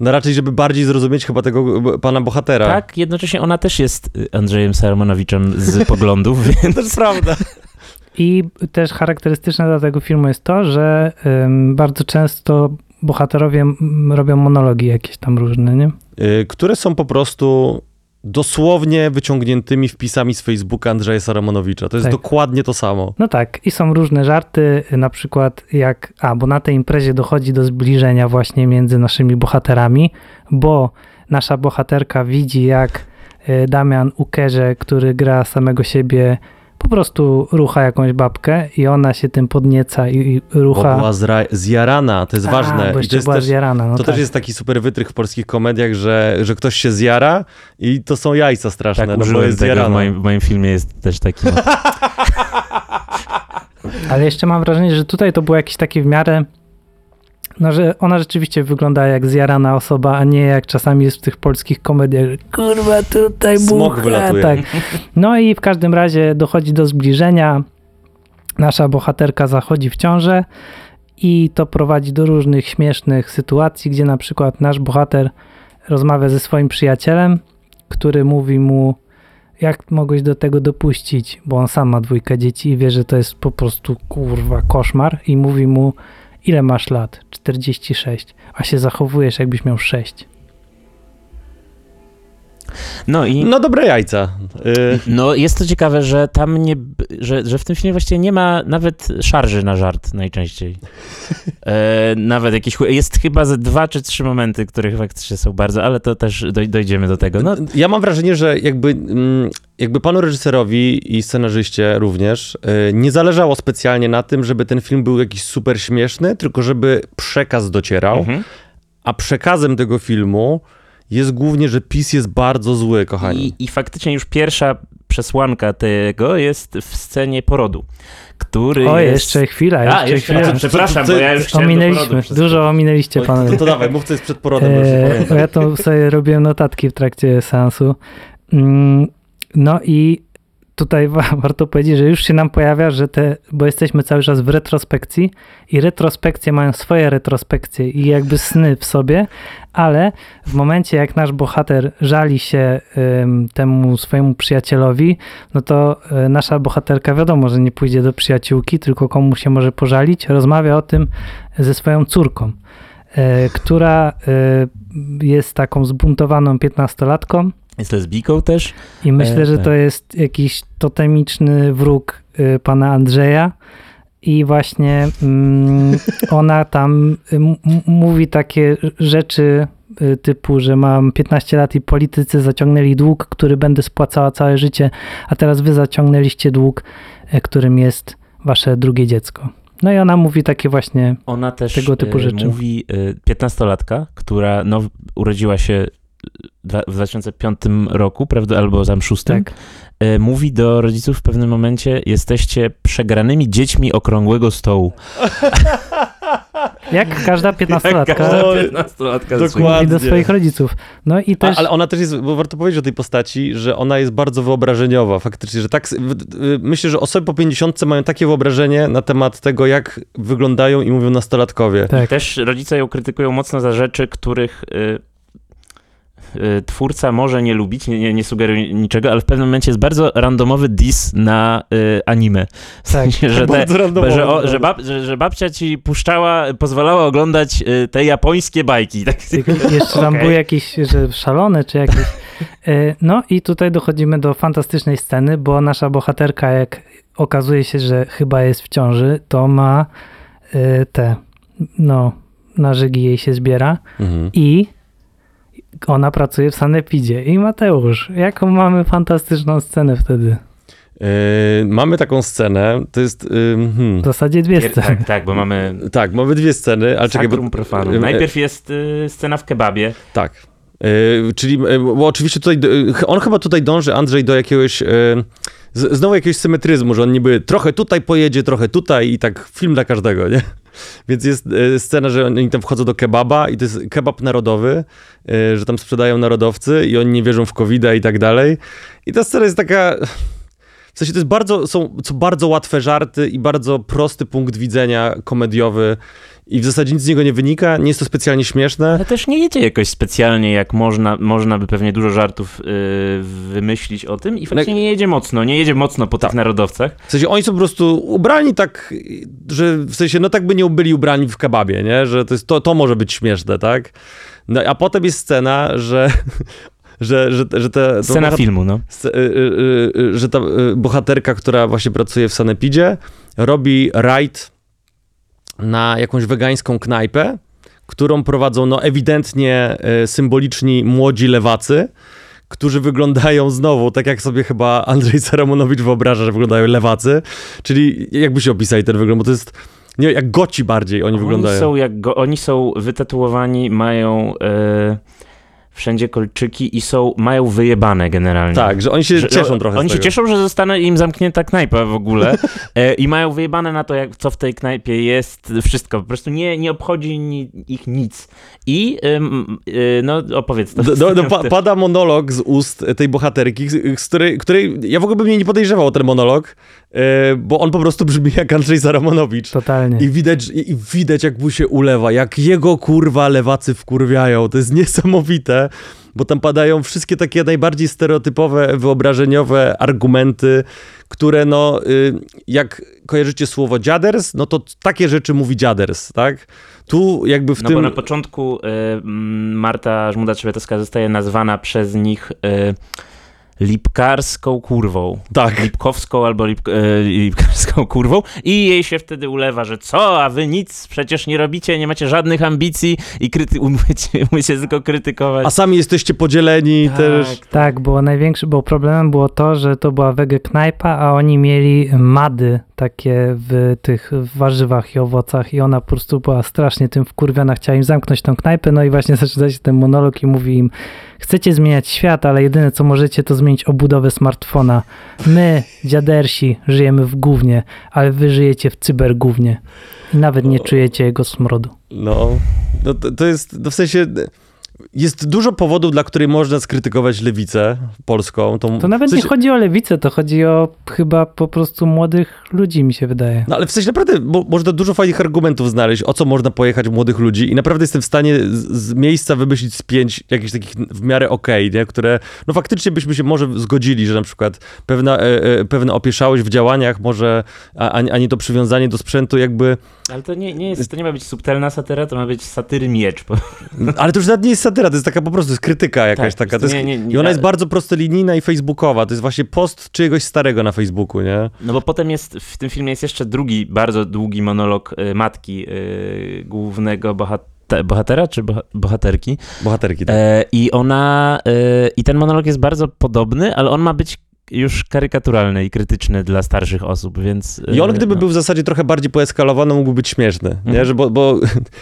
No raczej, żeby bardziej zrozumieć chyba tego pana bohatera. Tak, jednocześnie ona też jest Andrzejem Saramonowiczem z poglądów, więc... To jest prawda. I też charakterystyczne dla tego filmu jest to, że ym, bardzo często bohaterowie robią monologi jakieś tam różne, nie? Yy, które są po prostu dosłownie wyciągniętymi wpisami z Facebooka Andrzeja Saramonowicza. To jest tak. Dokładnie to samo. No tak. I są różne żarty, na przykład jak... A, bo na tej imprezie dochodzi do zbliżenia właśnie między naszymi bohaterami, bo nasza bohaterka widzi, jak Damian Ukerze, który gra samego siebie, po prostu rucha jakąś babkę i ona się tym podnieca i, i rucha. Bo była zra- zjarana, to jest A, ważne. Bo I to jest była też, zjarana, no to tak. też jest taki super wytrych w polskich komediach, że, że ktoś się zjara i to są jajca straszne. Tak, no, użyłem bo jest tego, w, moim, w moim filmie jest też taki. Ale jeszcze mam wrażenie, że tutaj to było jakieś takie w miarę, no, że ona rzeczywiście wygląda jak zjarana osoba, a nie jak czasami jest w tych polskich komediach, że kurwa tutaj smok wylatuje. Tak. No i w każdym razie dochodzi do zbliżenia, nasza bohaterka zachodzi w ciążę i to prowadzi do różnych śmiesznych sytuacji, gdzie na przykład nasz bohater rozmawia ze swoim przyjacielem, który mówi mu, jak mogłeś do tego dopuścić, bo on sam ma dwójkę dzieci i wie, że to jest po prostu kurwa koszmar, i mówi mu, ile masz lat? czterdzieści sześć. A się zachowujesz, jakbyś miał sześć. No i... No dobre jajca. Y... No jest to ciekawe, że tam nie... Że, że w tym filmie właściwie nie ma nawet szarży na żart najczęściej. E, nawet jakieś... Jest chyba ze dwa czy trzy momenty, których faktycznie są bardzo, ale to też doj, dojdziemy do tego. No. Ja mam wrażenie, że jakby... Jakby panu reżyserowi i scenarzyście również nie zależało specjalnie na tym, żeby ten film był jakiś super śmieszny, tylko żeby przekaz docierał. Mhm. A przekazem tego filmu jest głównie, że PiS jest bardzo zły, kochani. I, i faktycznie już pierwsza przesłanka tego jest w scenie porodu, który o, jest... jeszcze chwila, jeszcze, A, jeszcze chwila. chwila. Przepraszam, co, co, bo ja już chciałem ominęliśmy, dużo ominęliście panowie. To, to dawaj, mów, co jest przed porodem. E, ja to sobie robiłem notatki w trakcie seansu. Mm. No i tutaj warto powiedzieć, że już się nam pojawia, że te, bo jesteśmy cały czas w retrospekcji i retrospekcje mają swoje retrospekcje i jakby sny w sobie, ale w momencie jak nasz bohater żali się um, temu swojemu przyjacielowi, no to y, nasza bohaterka wiadomo, że nie pójdzie do przyjaciółki, tylko komu się może pożalić, rozmawia o tym ze swoją córką, y, która y, jest taką zbuntowaną piętnastolatką. Jest lesbijką też. I myślę, że to jest jakiś totemiczny wróg pana Andrzeja i właśnie mm, ona tam m- mówi takie rzeczy typu, że mam piętnaście lat i politycy zaciągnęli dług, który będę spłacała całe życie, a teraz wy zaciągnęliście dług, którym jest wasze drugie dziecko. No i ona mówi takie właśnie ona też tego typu rzeczy. Mówi piętnastolatka, która no, urodziła się w dwa tysiące piątym roku, prawda, albo tam szóstym, tak. y, mówi do rodziców w pewnym momencie: jesteście przegranymi dziećmi okrągłego stołu. Jak każda piętnastolatka. Dokładnie. Do swoich rodziców. No i też... A, ale ona też jest, bo warto powiedzieć o tej postaci, że ona jest bardzo wyobrażeniowa faktycznie, że tak, myślę, że osoby po pięćdziesiątce mają takie wyobrażenie na temat tego, jak wyglądają i mówią nastolatkowie. Tak. Też rodzice ją krytykują mocno za rzeczy, których... Y, twórca może nie lubić, nie, nie, nie sugeruje niczego, ale w pewnym momencie jest bardzo randomowy diss na y, anime. W sensie, że, te, że, o, że, bab, że, że babcia ci puszczała, pozwalała oglądać y, te japońskie bajki. Tak? Jeszcze tam okay. Były jakieś że szalone, czy jakieś... Y, no i tutaj dochodzimy do fantastycznej sceny, bo nasza bohaterka, jak okazuje się, że chyba jest w ciąży, to ma y, te... no, na żygi jej się zbiera mhm. i... Ona pracuje w sanepidzie. I Mateusz, jaką mamy fantastyczną scenę wtedy? Yy, mamy taką scenę, to jest... Yy, hmm. W zasadzie dwie sceny. Tak, tak, bo mamy... Tak, mamy dwie sceny, ale czekaj... Sacrum profanum. Najpierw jest yy, scena w kebabie. Tak. Yy, czyli, yy, bo oczywiście tutaj... Yy, on chyba tutaj dąży, Andrzej, do jakiegoś... Yy, z, znowu jakiegoś symetryzmu, że on niby trochę tutaj pojedzie, trochę tutaj i tak film dla każdego, nie? Więc jest scena, że oni tam wchodzą do kebaba i to jest kebab narodowy, że tam sprzedają narodowcy i oni nie wierzą w kowida i tak dalej. I ta scena jest taka... W sensie to jest bardzo, są co bardzo łatwe żarty i bardzo prosty punkt widzenia komediowy i w zasadzie nic z niego nie wynika, nie jest to specjalnie śmieszne. Ale też nie jedzie jakoś specjalnie, jak można, można by pewnie dużo żartów yy, wymyślić o tym i faktycznie no, nie jedzie mocno, nie jedzie mocno po tak. tych narodowcach. W sensie oni są po prostu ubrani tak, że w sensie no tak by nie byli ubrani w kebabie, nie? Że to, jest, to, to może być śmieszne, tak? No, a potem jest scena, że... Że, że, że te, Scena bohater... filmu, no. Że ta bohaterka, która właśnie pracuje w sanepidzie, robi rajd na jakąś wegańską knajpę, którą prowadzą no ewidentnie symboliczni młodzi lewacy, którzy wyglądają znowu, tak jak sobie chyba Andrzej Saramonowicz wyobraża, że wyglądają lewacy. Czyli jakby się opisali ten wygląd, bo to jest... Nie, jak goci bardziej oni, oni wyglądają. Są jak go... Oni są wytatuowani, mają... Yy... wszędzie kolczyki i są, mają wyjebane generalnie. Tak, że oni się że, cieszą trochę Oni się cieszą, że zostanie im zamknięta knajpa w ogóle e, i mają wyjebane na to, jak, co w tej knajpie jest, wszystko. Po prostu nie, nie obchodzi ni, ich nic. I y, y, no opowiedz to. Do, do, do, pa, pada monolog z ust tej bohaterki, z której, której ja w ogóle bym jej nie podejrzewał ten monolog, y, bo on po prostu brzmi jak Andrzej Saramonowicz. Totalnie. I widać, i, i widać, jak mu się ulewa, jak jego kurwa lewacy wkurwiają. To jest niesamowite. Bo tam padają wszystkie takie najbardziej stereotypowe, wyobrażeniowe argumenty, które no, jak kojarzycie słowo dziaders, no to takie rzeczy mówi dziaders, tak? Tu jakby w no tym... No bo na początku y, Marta Żmuda-Trzebiatowska zostaje nazwana przez nich... Y... lipkarską kurwą. Tak. Lipkowską albo lip, e, lipkarską kurwą i jej się wtedy ulewa, że co, a wy nic przecież nie robicie, nie macie żadnych ambicji i kryty- umiecie, umiecie tylko krytykować. A sami jesteście podzieleni tak, też. Tak, bo największy, bo problemem było to, że to była wege knajpa, a oni mieli mady takie w tych warzywach i owocach i ona po prostu była strasznie tym wkurwiona, chciała im zamknąć tą knajpę, no i właśnie zaczyna się ten monolog i mówi im: chcecie zmieniać świat, ale jedyne co możecie to zmienić obudowę smartfona. My, dziadersi, żyjemy w gównie, ale wy żyjecie w cybergównie. I nawet nie czujecie jego smrodu. No, no to, to jest, no w sensie... jest dużo powodów, dla których można skrytykować lewicę polską. Tą, to nawet w sensie... nie chodzi o lewicę, to chodzi o chyba po prostu młodych ludzi, mi się wydaje. No ale w sensie naprawdę bo, można dużo fajnych argumentów znaleźć, o co można pojechać młodych ludzi i naprawdę jestem w stanie z, z miejsca wymyślić z pięć jakichś takich w miarę okej, okay, które no faktycznie byśmy się może zgodzili, że na przykład pewna, e, e, pewna opieszałość w działaniach może, ani, ani to przywiązanie do sprzętu jakby... Ale to nie, nie jest, to nie ma być subtelna satyra, to ma być satyry miecz. Ale to już nawet nie jest satyra, to jest taka po prostu jest krytyka jakaś tak, taka. To jest, nie, nie, nie, I ona jest ale... bardzo prostolinijna i facebookowa. To jest właśnie post czyjegoś starego na Facebooku, nie? No bo potem jest, w tym filmie jest jeszcze drugi, bardzo długi monolog y, matki y, głównego bohatera. Bohatera czy bohaterki? Bohaterki, tak. E, I ona, e, i ten monolog jest bardzo podobny, ale on ma być już karykaturalny i krytyczny dla starszych osób, więc... I on e, gdyby no. był w zasadzie trochę bardziej poeskalowany, mógłby być śmieszny, mm. nie? Że bo, bo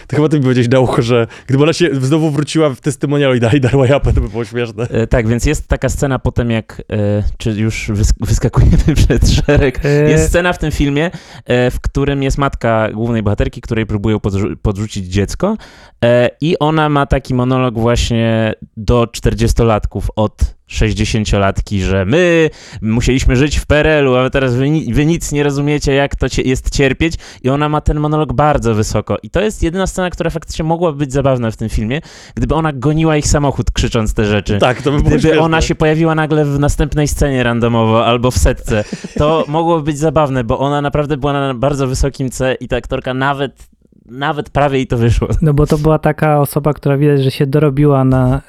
to chyba ty mi powiedziałeś na ucho, że gdyby ona się znowu wróciła w testymonialu i dalej darła japę, to by było śmieszne. E, tak, więc jest taka scena potem jak, e, czy już wysk- wyskakujemy przed szereg, e... jest scena w tym filmie, e, w którym jest matka głównej bohaterki, której próbują podrzu- podrzucić dziecko e, i ona ma taki monolog właśnie do czterdziestolatków od sześćdziesięciolatki, że my musieliśmy żyć w P R L u, a teraz wy, wy nic nie rozumiecie, jak to cie, jest cierpieć. I ona ma ten monolog bardzo wysoko. I to jest jedyna scena, która faktycznie mogłaby być zabawna w tym filmie, gdyby ona goniła ich samochód, krzycząc te rzeczy. Tak, to by było Gdyby ona się pojawiła nagle w następnej scenie randomowo albo w setce, to mogłoby być zabawne, bo ona naprawdę była na bardzo wysokim C i ta aktorka nawet Nawet prawie jej to wyszło. No bo to była taka osoba, która widać, że się dorobiła na,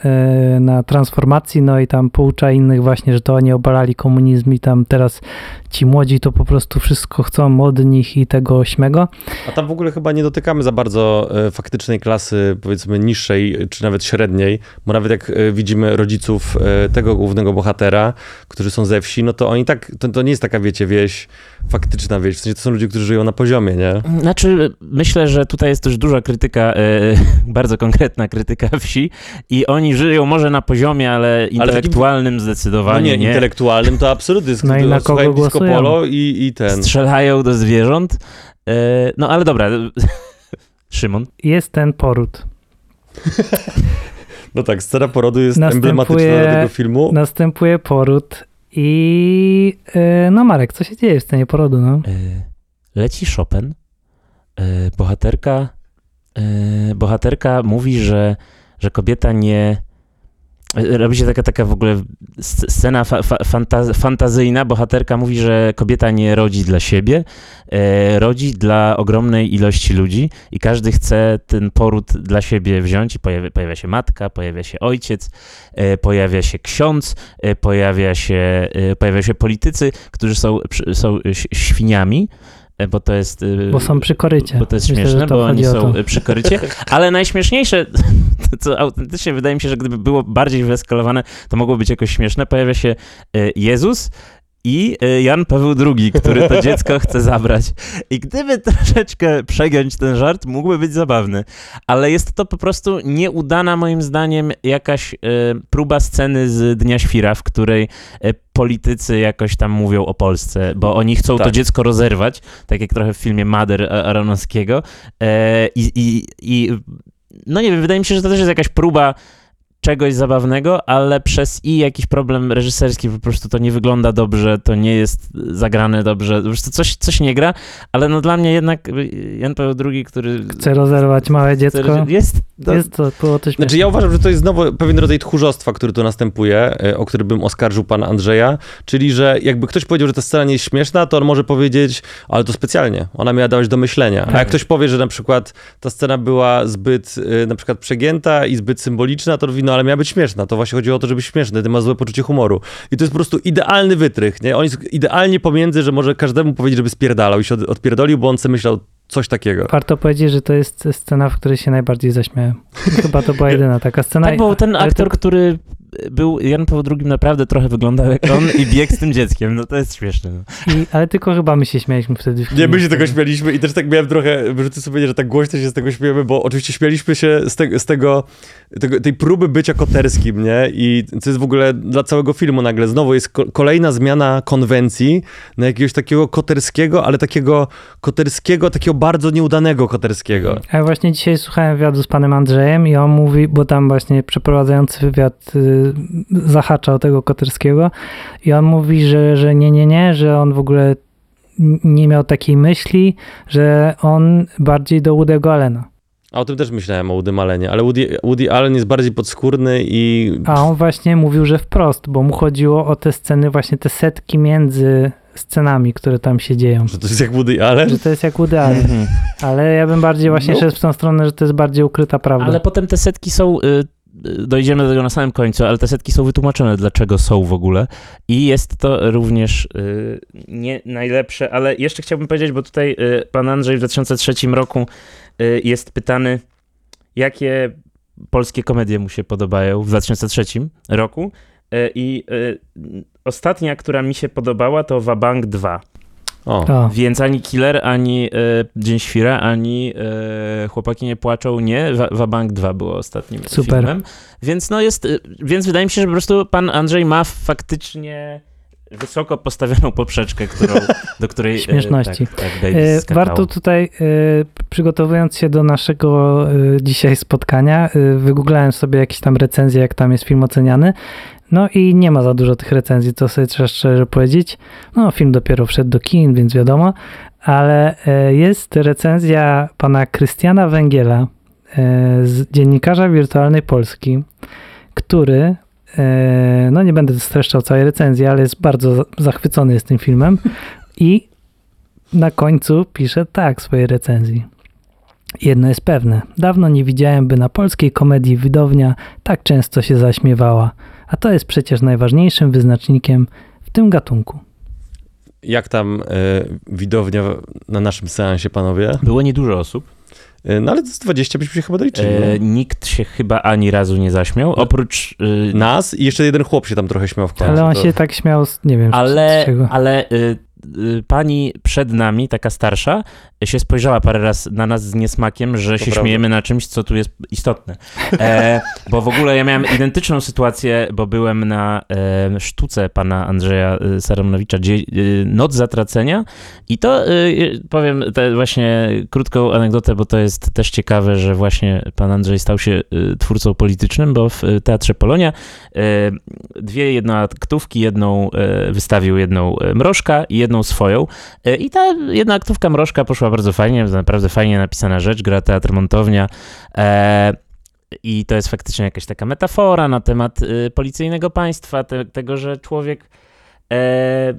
yy, na transformacji, no i tam poucza innych właśnie, że to oni obalali komunizm i tam teraz ci młodzi to po prostu wszystko chcą od nich i tego śmego. A tam w ogóle chyba nie dotykamy za bardzo e, faktycznej klasy, powiedzmy niższej, czy nawet średniej, bo nawet jak e, widzimy rodziców e, tego głównego bohatera, którzy są ze wsi, no to oni tak, to, to nie jest taka, wiecie, wieś, faktyczna wieś, w sensie to są ludzie, którzy żyją na poziomie, nie? Znaczy, myślę, że tutaj jest też duża krytyka, yy, bardzo konkretna krytyka wsi i oni żyją może na poziomie, ale intelektualnym ale zdecydowanie. No nie, nie, intelektualnym to absolutnie jest, no i na kogo głosują? Disco polo i, i ten. Strzelają do zwierząt, yy, no ale dobra, Szymon. Jest ten poród. No tak, scena porodu jest następuje, emblematyczna dla tego filmu. Następuje poród i yy, no Marek, co się dzieje w scenie porodu? No? Yy, leci Chopin. Yy, bohaterka, yy, bohaterka mówi, że, że kobieta nie... Robi się taka, taka w ogóle scena fa- fa- fantaz- fantazyjna. Bohaterka mówi, że kobieta nie rodzi dla siebie, e, rodzi dla ogromnej ilości ludzi i każdy chce ten poród dla siebie wziąć i pojawia, pojawia się matka, pojawia się ojciec, e, pojawia się ksiądz, e, pojawia się, e, pojawiają się politycy, którzy są, przy, są świniami. Bo to jest... Bo są przy korycie. Bo to jest Myślę, śmieszne, to bo oni są przy korycie. Ale najśmieszniejsze, co autentycznie wydaje mi się, że gdyby było bardziej wyeskalowane, to mogło być jakoś śmieszne. Pojawia się Jezus i Jan Paweł drugi, który to dziecko chce zabrać. I gdyby troszeczkę przegiąć ten żart, mógłby być zabawny. Ale jest to po prostu nieudana moim zdaniem jakaś próba sceny z Dnia Świra, w której politycy jakoś tam mówią o Polsce, bo oni chcą tak. to dziecko rozerwać, tak jak trochę w filmie Mother Aronofskiego. E, i, i, i, no nie wiem, wydaje mi się, że to też jest jakaś próba czegoś zabawnego, ale przez i jakiś problem reżyserski, po prostu to nie wygląda dobrze, to nie jest zagrane dobrze, po prostu coś, coś nie gra, ale no dla mnie jednak Jan Paweł drugi, który... Chce rozerwać małe dziecko. Jest to... Jest to było to znaczy ja uważam, że to jest znowu pewien rodzaj tchórzostwa, który tu następuje, o który bym oskarżył pana Andrzeja, czyli że jakby ktoś powiedział, że ta scena nie jest śmieszna, to on może powiedzieć, ale to specjalnie, ona miała dawać do myślenia. A jak ktoś powie, że na przykład ta scena była zbyt na przykład przegięta i zbyt symboliczna, to mówi, no ale miała być śmieszna, to właśnie chodziło o to, żeby śmieszne, ty masz złe poczucie humoru. I to jest po prostu idealny wytrych, nie? On jest idealnie pomiędzy, że może każdemu powiedzieć, żeby spierdalał i się odpierdolił, bo on sobie myślał coś takiego. Warto powiedzieć, że to jest scena, w której się najbardziej zaśmiałem. Chyba to była jedyna taka scena. Tak, bo ten aktor, to... który był Jan Paweł drugi naprawdę trochę wyglądał jak on i biegł z tym dzieckiem, no to jest śmieszne. No. I, ale tylko chyba my się śmialiśmy wtedy. W nie, my się tego śmialiśmy i też tak miałem trochę, wyrzucę sobie, że tak głośno się z tego śmiejemy, bo oczywiście śmialiśmy się z, te, z tego, tego, tej próby bycia koterskim, nie? I co jest w ogóle dla całego filmu nagle, znowu jest ko- kolejna zmiana konwencji na jakiegoś takiego koterskiego, ale takiego koterskiego, takiego bardzo nieudanego koterskiego. A ja właśnie dzisiaj słuchałem wywiadu z panem Andrzejem i on mówi, bo tam właśnie przeprowadzający wywiad y, zahacza o tego koterskiego i on mówi, że, że nie, nie, nie, że on w ogóle nie miał takiej myśli, że on bardziej do Woody'ego Allena. A o tym też myślałem, o Woodym Allenie, ale Woody, Woody Allen jest bardziej podskórny i... A on właśnie mówił, że wprost, bo mu chodziło o te sceny, właśnie te setki między scenami, które tam się dzieją. Że to jest jak Woody Allen? Że to jest jak Woody Allen. Mm-hmm. Ale ja bym bardziej właśnie no. szedł w tą stronę, że to jest bardziej ukryta prawda. Ale potem te setki są... Y- Dojdziemy do tego na samym końcu, ale te setki są wytłumaczone, dlaczego są w ogóle. I jest to również y, nie najlepsze, ale jeszcze chciałbym powiedzieć, bo tutaj y, pan Andrzej w dwa tysiące trzecim roku y, jest pytany, jakie polskie komedie mu się podobają w dwa tysiące trzecim roku. I y, y, ostatnia, która mi się podobała, to WaBank dwa. O. O. Więc ani Killer, ani e, Dzień Świra, ani e, Chłopaki nie płaczą, nie. WaBank dwa było ostatnim Super. filmem. Więc no jest, więc wydaje mi się, że po prostu pan Andrzej ma faktycznie wysoko postawioną poprzeczkę, którą, do której... Śmieszności. E, tak, tak, e, warto tutaj, e, przygotowując się do naszego e, dzisiaj spotkania, e, wygooglałem sobie jakieś tam recenzje, jak tam jest film oceniany. No i nie ma za dużo tych recenzji, to sobie trzeba szczerze powiedzieć. No film dopiero wszedł do kin, więc wiadomo, ale jest recenzja pana Krystiana Węgiela, z dziennikarza Wirtualnej Polski, który, no nie będę streszczał całej recenzji, ale jest bardzo zachwycony jest tym filmem i na końcu pisze tak swojej recenzji. Jedno jest pewne, dawno nie widziałem, by na polskiej komedii widownia tak często się zaśmiewała. A to jest przecież najważniejszym wyznacznikiem w tym gatunku. Jak tam y, widownia na naszym seansie, panowie? Było niedużo osób. Y, no ale to jest dwadzieścia, byśmy się chyba doliczyli. E, nikt się chyba ani razu nie zaśmiał, oprócz... Y, nas i jeszcze jeden chłop się tam trochę śmiał w końcu. Ale on to... się tak śmiał, nie wiem ale, z czego. Ale... Y, pani przed nami, taka starsza, się spojrzała parę razy na nas z niesmakiem, że to się prawda. Śmiejemy na czymś, co tu jest istotne. E, bo w ogóle ja miałem identyczną sytuację, bo byłem na e, sztuce pana Andrzeja Saramonowicza, dzie, e, Noc Zatracenia i to e, powiem te właśnie krótką anegdotę, bo to jest też ciekawe, że właśnie pan Andrzej stał się twórcą politycznym, bo w Teatrze Polonia e, dwie jednoaktówki, jedną e, wystawił jedną Mrożka i jedną swoją. I ta jedna aktówka Mrożka poszła bardzo fajnie, naprawdę fajnie napisana rzecz, gra Teatr Montownia. E, I to jest faktycznie jakaś taka metafora na temat y, policyjnego państwa, te, tego, że człowiek, e,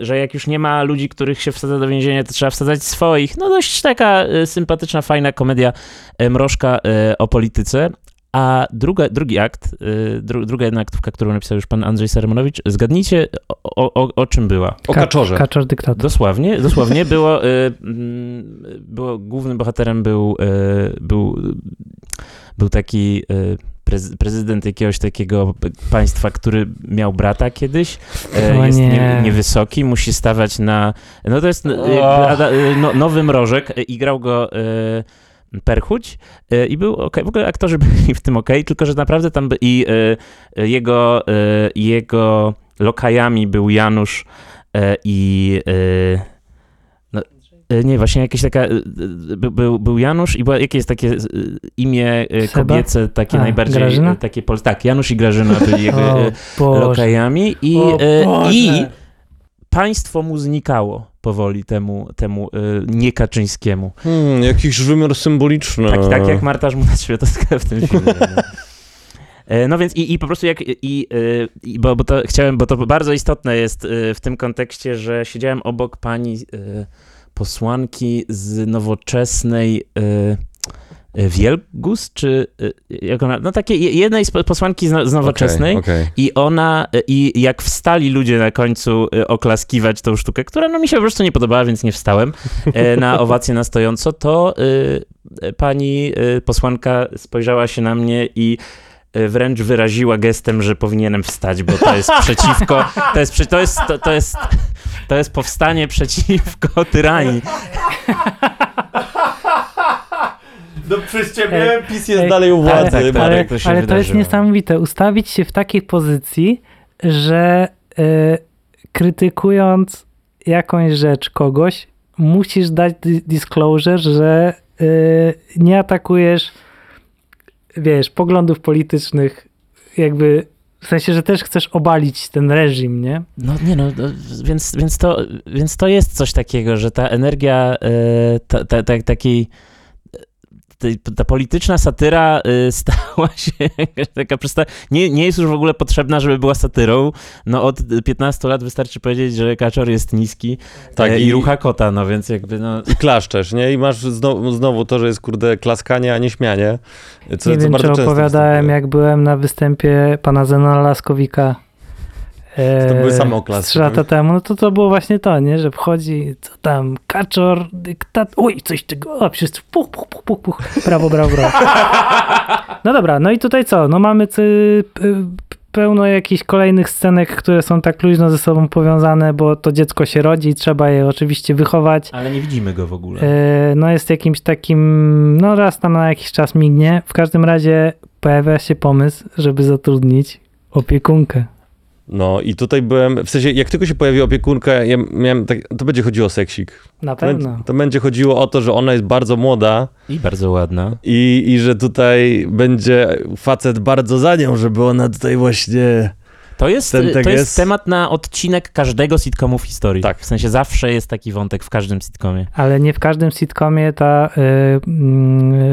że jak już nie ma ludzi, których się wsadza do więzienia, to trzeba wsadzać swoich. No dość taka y, sympatyczna, fajna komedia y, Mrożka y, o polityce. A druga, drugi akt, dru, druga jedna aktówka, którą napisał już pan Andrzej Saramonowicz, zgadnijcie o, o, o czym była. O kaczorze. Kaczor dyktator. Dosłownie, dosłownie było, było, głównym bohaterem był, był, był taki prezydent jakiegoś takiego państwa, który miał brata kiedyś, o jest nie. niewysoki, musi stawać na, no to jest no, nowy Mrożek i grał go... Perchuć i był okej. W ogóle aktorzy byli w tym okej, tylko że naprawdę tam by... i y, jego, y, jego lokajami był Janusz i... Y, y, no, y, nie, właśnie jakieś taka... Y, by, był, był Janusz i była, jakie jest takie y, imię y, kobiece, takie A, najbardziej... Y, takie pol- tak, Janusz i Grażyna byli jego y, lokajami i, y, i państwo mu znikało. Powoli temu, temu yy, nie Kaczyńskiemu. Hmm, jakiś wymiar symboliczny. Tak, tak jak Marta Żmuda-Trzebiatowska w tym filmie. No więc i, i po prostu jak, i, i bo, bo to chciałem, bo to bardzo istotne jest w tym kontekście, że siedziałem obok pani yy, posłanki z Nowoczesnej yy, Wielgus, czy jak ona, no takiej jednej z posłanki z Nowoczesnej okay, okay. i ona, i jak wstali ludzie na końcu oklaskiwać tą sztukę, która no mi się po prostu nie podobała, więc nie wstałem na owację na stojąco, to y, pani y, posłanka spojrzała się na mnie i wręcz wyraziła gestem, że powinienem wstać, bo to jest przeciwko, to jest, to jest, to, to jest, to jest powstanie przeciwko tyranii. No przez ciebie ej, PiS jest ej, dalej u władzy. Ale, tak, ale, to, się ale to jest niesamowite. Ustawić się w takiej pozycji, że y, krytykując jakąś rzecz kogoś, musisz dać disclosure, że y, nie atakujesz, wiesz, poglądów politycznych, jakby w sensie, że też chcesz obalić ten reżim, nie? No nie no, więc, więc, to, więc to jest coś takiego, że ta energia y, ta, ta, ta, takiej ta polityczna satyra stała się taka prosta. Nie, nie jest już w ogóle potrzebna, żeby była satyrą. No od piętnastu lat wystarczy powiedzieć, że kaczor jest niski tak, i, i rucha kota, no więc jakby no... I klaszczesz, nie? I masz znowu, znowu to, że jest kurde klaskanie, a nie śmianie. Co, nie co wiem, bardzo czy opowiadałem, jak byłem na występie pana Zenona Laskowika e, to były same oklasy, trzy lata temu, no to to było właśnie to, nie? Że wchodzi, co tam, kaczor, dyktat, oj, coś tego, a przecież puch, puch, puch, puch, puch, brawo, brawo, brawo. No dobra, no i tutaj co? No mamy cy, pełno jakichś kolejnych scenek, które są tak luźno ze sobą powiązane, bo to dziecko się rodzi i trzeba je oczywiście wychować. Ale nie widzimy go w ogóle. E, no jest jakimś takim, no raz tam na jakiś czas mignie. W każdym razie pojawia się pomysł, żeby zatrudnić opiekunkę. No i tutaj byłem, w sensie jak tylko się pojawiła opiekunka, ja miałem tak, to będzie chodziło o seksik. Na pewno. To, to będzie chodziło o to, że ona jest bardzo młoda. I bardzo ładna. I, i że tutaj będzie facet bardzo za nią, żeby ona tutaj właśnie... To jest, ten, ten to jest temat na odcinek każdego sitcomu w historii. Tak. W sensie zawsze jest taki wątek w każdym sitcomie. Ale nie w każdym sitcomie ta y,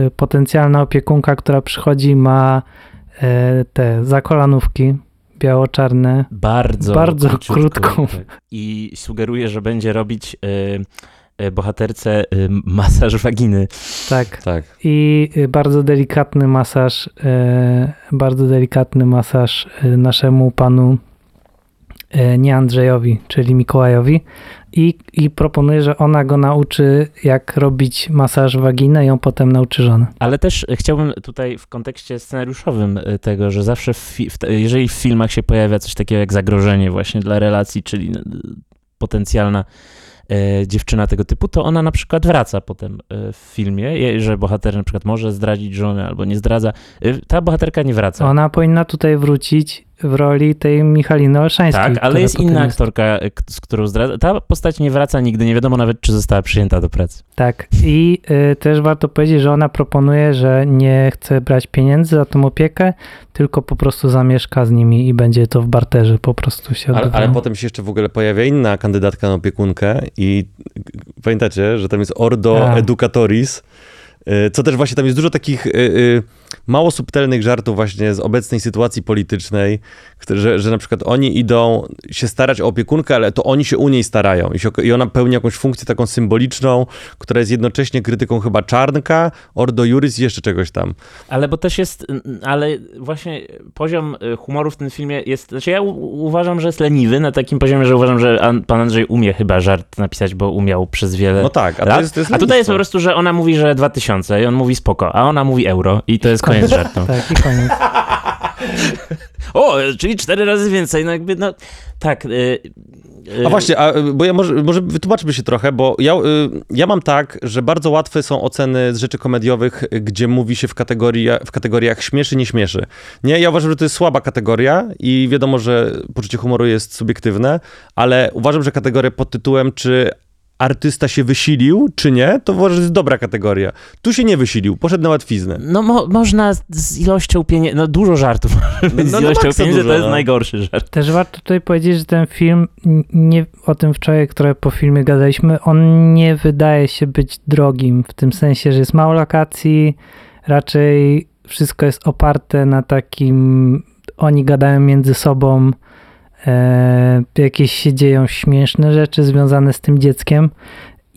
y, potencjalna opiekunka, która przychodzi, ma y, te zakolanówki. Biało-czarne, bardzo, bardzo krótką. I sugeruje, że będzie robić y, y, bohaterce y, masaż waginy. Tak. tak. I bardzo delikatny masaż, y, bardzo delikatny masaż y, naszemu panu y, nie Andrzejowi, czyli Mikołajowi. I, I proponuje, że ona go nauczy, jak robić masaż waginę i ją potem nauczy żonę. Ale też chciałbym tutaj w kontekście scenariuszowym tego, że zawsze, w fi- w te- jeżeli w filmach się pojawia coś takiego jak zagrożenie właśnie dla relacji, czyli potencjalna e, dziewczyna tego typu, to ona na przykład wraca potem e, w filmie, je, że bohater na przykład może zdradzić żonę albo nie zdradza. E, ta bohaterka nie wraca. Ona powinna tutaj wrócić w roli tej Michaliny Olszańskiej. Tak, ale jest inna jest... aktorka, z którą zdradza. Ta postać nie wraca nigdy, nie wiadomo nawet, czy została przyjęta do pracy. Tak, i y, też warto powiedzieć, że ona proponuje, że nie chce brać pieniędzy za tą opiekę, tylko po prostu zamieszka z nimi i będzie to w barterze po prostu się odbywa. Ale, ale potem się jeszcze w ogóle pojawia inna kandydatka na opiekunkę i pamiętacie, że tam jest Ordo Educatoris, co też właśnie tam jest dużo takich y, y, mało subtelnych żartów właśnie z obecnej sytuacji politycznej, że, że na przykład oni idą się starać o opiekunkę, ale to oni się u niej starają i, się, i ona pełni jakąś funkcję taką symboliczną, która jest jednocześnie krytyką chyba Czarnka, Ordo Iuris i jeszcze czegoś tam. Ale bo też jest, ale właśnie poziom humoru w tym filmie jest, znaczy ja u, uważam, że jest leniwy na takim poziomie, że uważam, że an, pan Andrzej umie chyba żart napisać, bo umiał przez wiele no tak, a lat. To jest, to jest a tutaj jest po prostu, że ona mówi, że dwa tysiące i on mówi spoko, a ona mówi euro i to jest koniec żartu. Tak, i koniec. O, czyli cztery razy więcej, no jakby, no, tak. Yy, yy. A właśnie, a, bo ja może, może wytłumaczmy się trochę, bo ja, yy, ja mam tak, że bardzo łatwe są oceny z rzeczy komediowych, gdzie mówi się w, kategorii, w kategoriach śmieszy, nie śmieszy. Nie, ja uważam, że to jest słaba kategoria i wiadomo, że poczucie humoru jest subiektywne, ale uważam, że kategoria pod tytułem, czy artysta się wysilił, czy nie, to uważam, że jest dobra kategoria. Tu się nie wysilił, poszedł na łatwiznę. No mo- można z ilością pieniędzy, no dużo żartów no, no, z no, ilością pieniędzy, dużo, to jest no. najgorszy żart. Też warto tutaj powiedzieć, że ten film, nie o tym wczoraj, które po filmie gadaliśmy, on nie wydaje się być drogim, w tym sensie, że jest mało lokacji, raczej wszystko jest oparte na takim, oni gadają między sobą, E, jakieś się dzieją śmieszne rzeczy związane z tym dzieckiem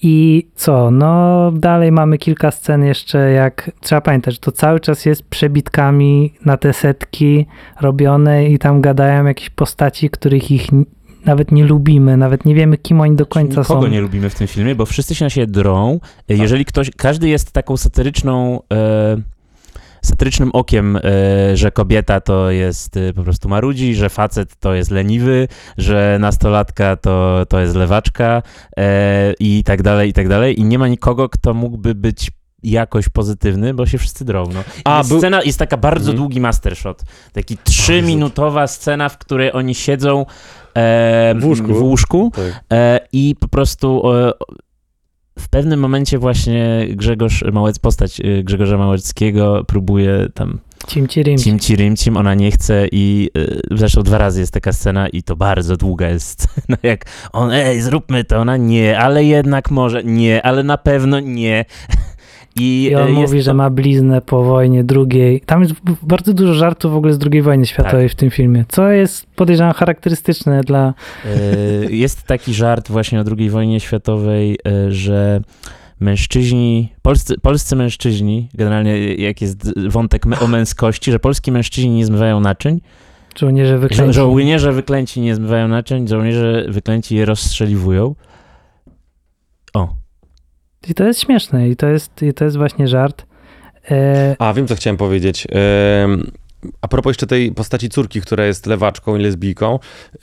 i co, no dalej mamy kilka scen jeszcze, jak trzeba pamiętać, że to cały czas jest przebitkami na te setki robione i tam gadają jakieś postaci, których ich nawet nie lubimy, nawet nie wiemy, kim oni do końca Nikogo są. Nikogo nie lubimy w tym filmie, bo wszyscy się na siebie drą, jeżeli ktoś, każdy jest taką satyryczną e, satyrycznym okiem, y, że kobieta to jest y, po prostu marudzi, że facet to jest leniwy, że nastolatka to, to jest lewaczka y, i tak dalej, i tak dalej. I nie ma nikogo, kto mógłby być jakoś pozytywny, bo się wszyscy drobno. A, jest, był... scena, jest taka bardzo hmm. długi mastershot. Taki trzyminutowa scena, w której oni siedzą e, w łóżku, w łóżku tak. e, i po prostu e, w pewnym momencie właśnie Grzegorz Małec, postać Grzegorza Małeckiego próbuje tam cimcirymcim, cim, cim, ona nie chce i y, zresztą dwa razy jest taka scena i to bardzo długa jest scena, jak on, ej, zróbmy to, ona nie, ale jednak może, nie, ale na pewno nie. I, I on mówi, to... że ma bliznę po wojnie drugiej. Tam jest bardzo dużo żartów w ogóle z drugiej wojny światowej tak. w tym filmie, co jest podejrzewam charakterystyczne dla... Yy, jest taki żart właśnie o drugiej wojnie światowej, yy, że mężczyźni, polscy, polscy mężczyźni, generalnie jak jest wątek o męskości, że polski mężczyźni nie zmywają naczyń, żołnierze wyklęci, żołnierze wyklęci nie zmywają naczyń, żołnierze wyklęci je rozstrzeliwują. O. I to jest śmieszne i to jest, i to jest właśnie żart. E... A, wiem co chciałem powiedzieć. E... A propos jeszcze tej postaci córki, która jest lewaczką i lesbijką. E...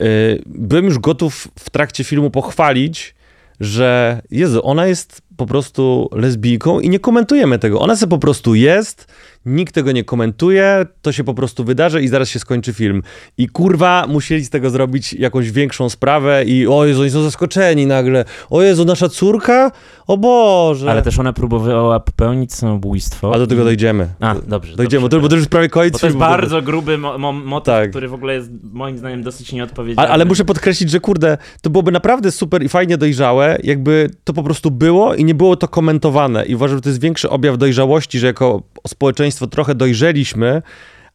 Byłem już gotów w trakcie filmu pochwalić, że Jezu, ona jest po prostu lesbijką i nie komentujemy tego. Ona se po prostu jest, nikt tego nie komentuje, to się po prostu wydarzy i zaraz się skończy film. I kurwa, musieli z tego zrobić jakąś większą sprawę i o Jezu, oni są zaskoczeni nagle. O Jezu, nasza córka? O Boże. Ale też ona próbowała popełnić samobójstwo. A do tego i... dojdziemy. A, dobrze. Dojdziemy, dobrze, bo, to, bo to już prawie koniec. Bo to jest bardzo to... gruby mo- mo- motyw, tak. który w ogóle jest moim zdaniem dosyć nieodpowiedzialny. A, ale muszę podkreślić, że kurde, to byłoby naprawdę super i fajnie dojrzałe, jakby to po prostu było i nie było to komentowane i uważam, że to jest większy objaw dojrzałości, że jako społeczeństwo trochę dojrzeliśmy,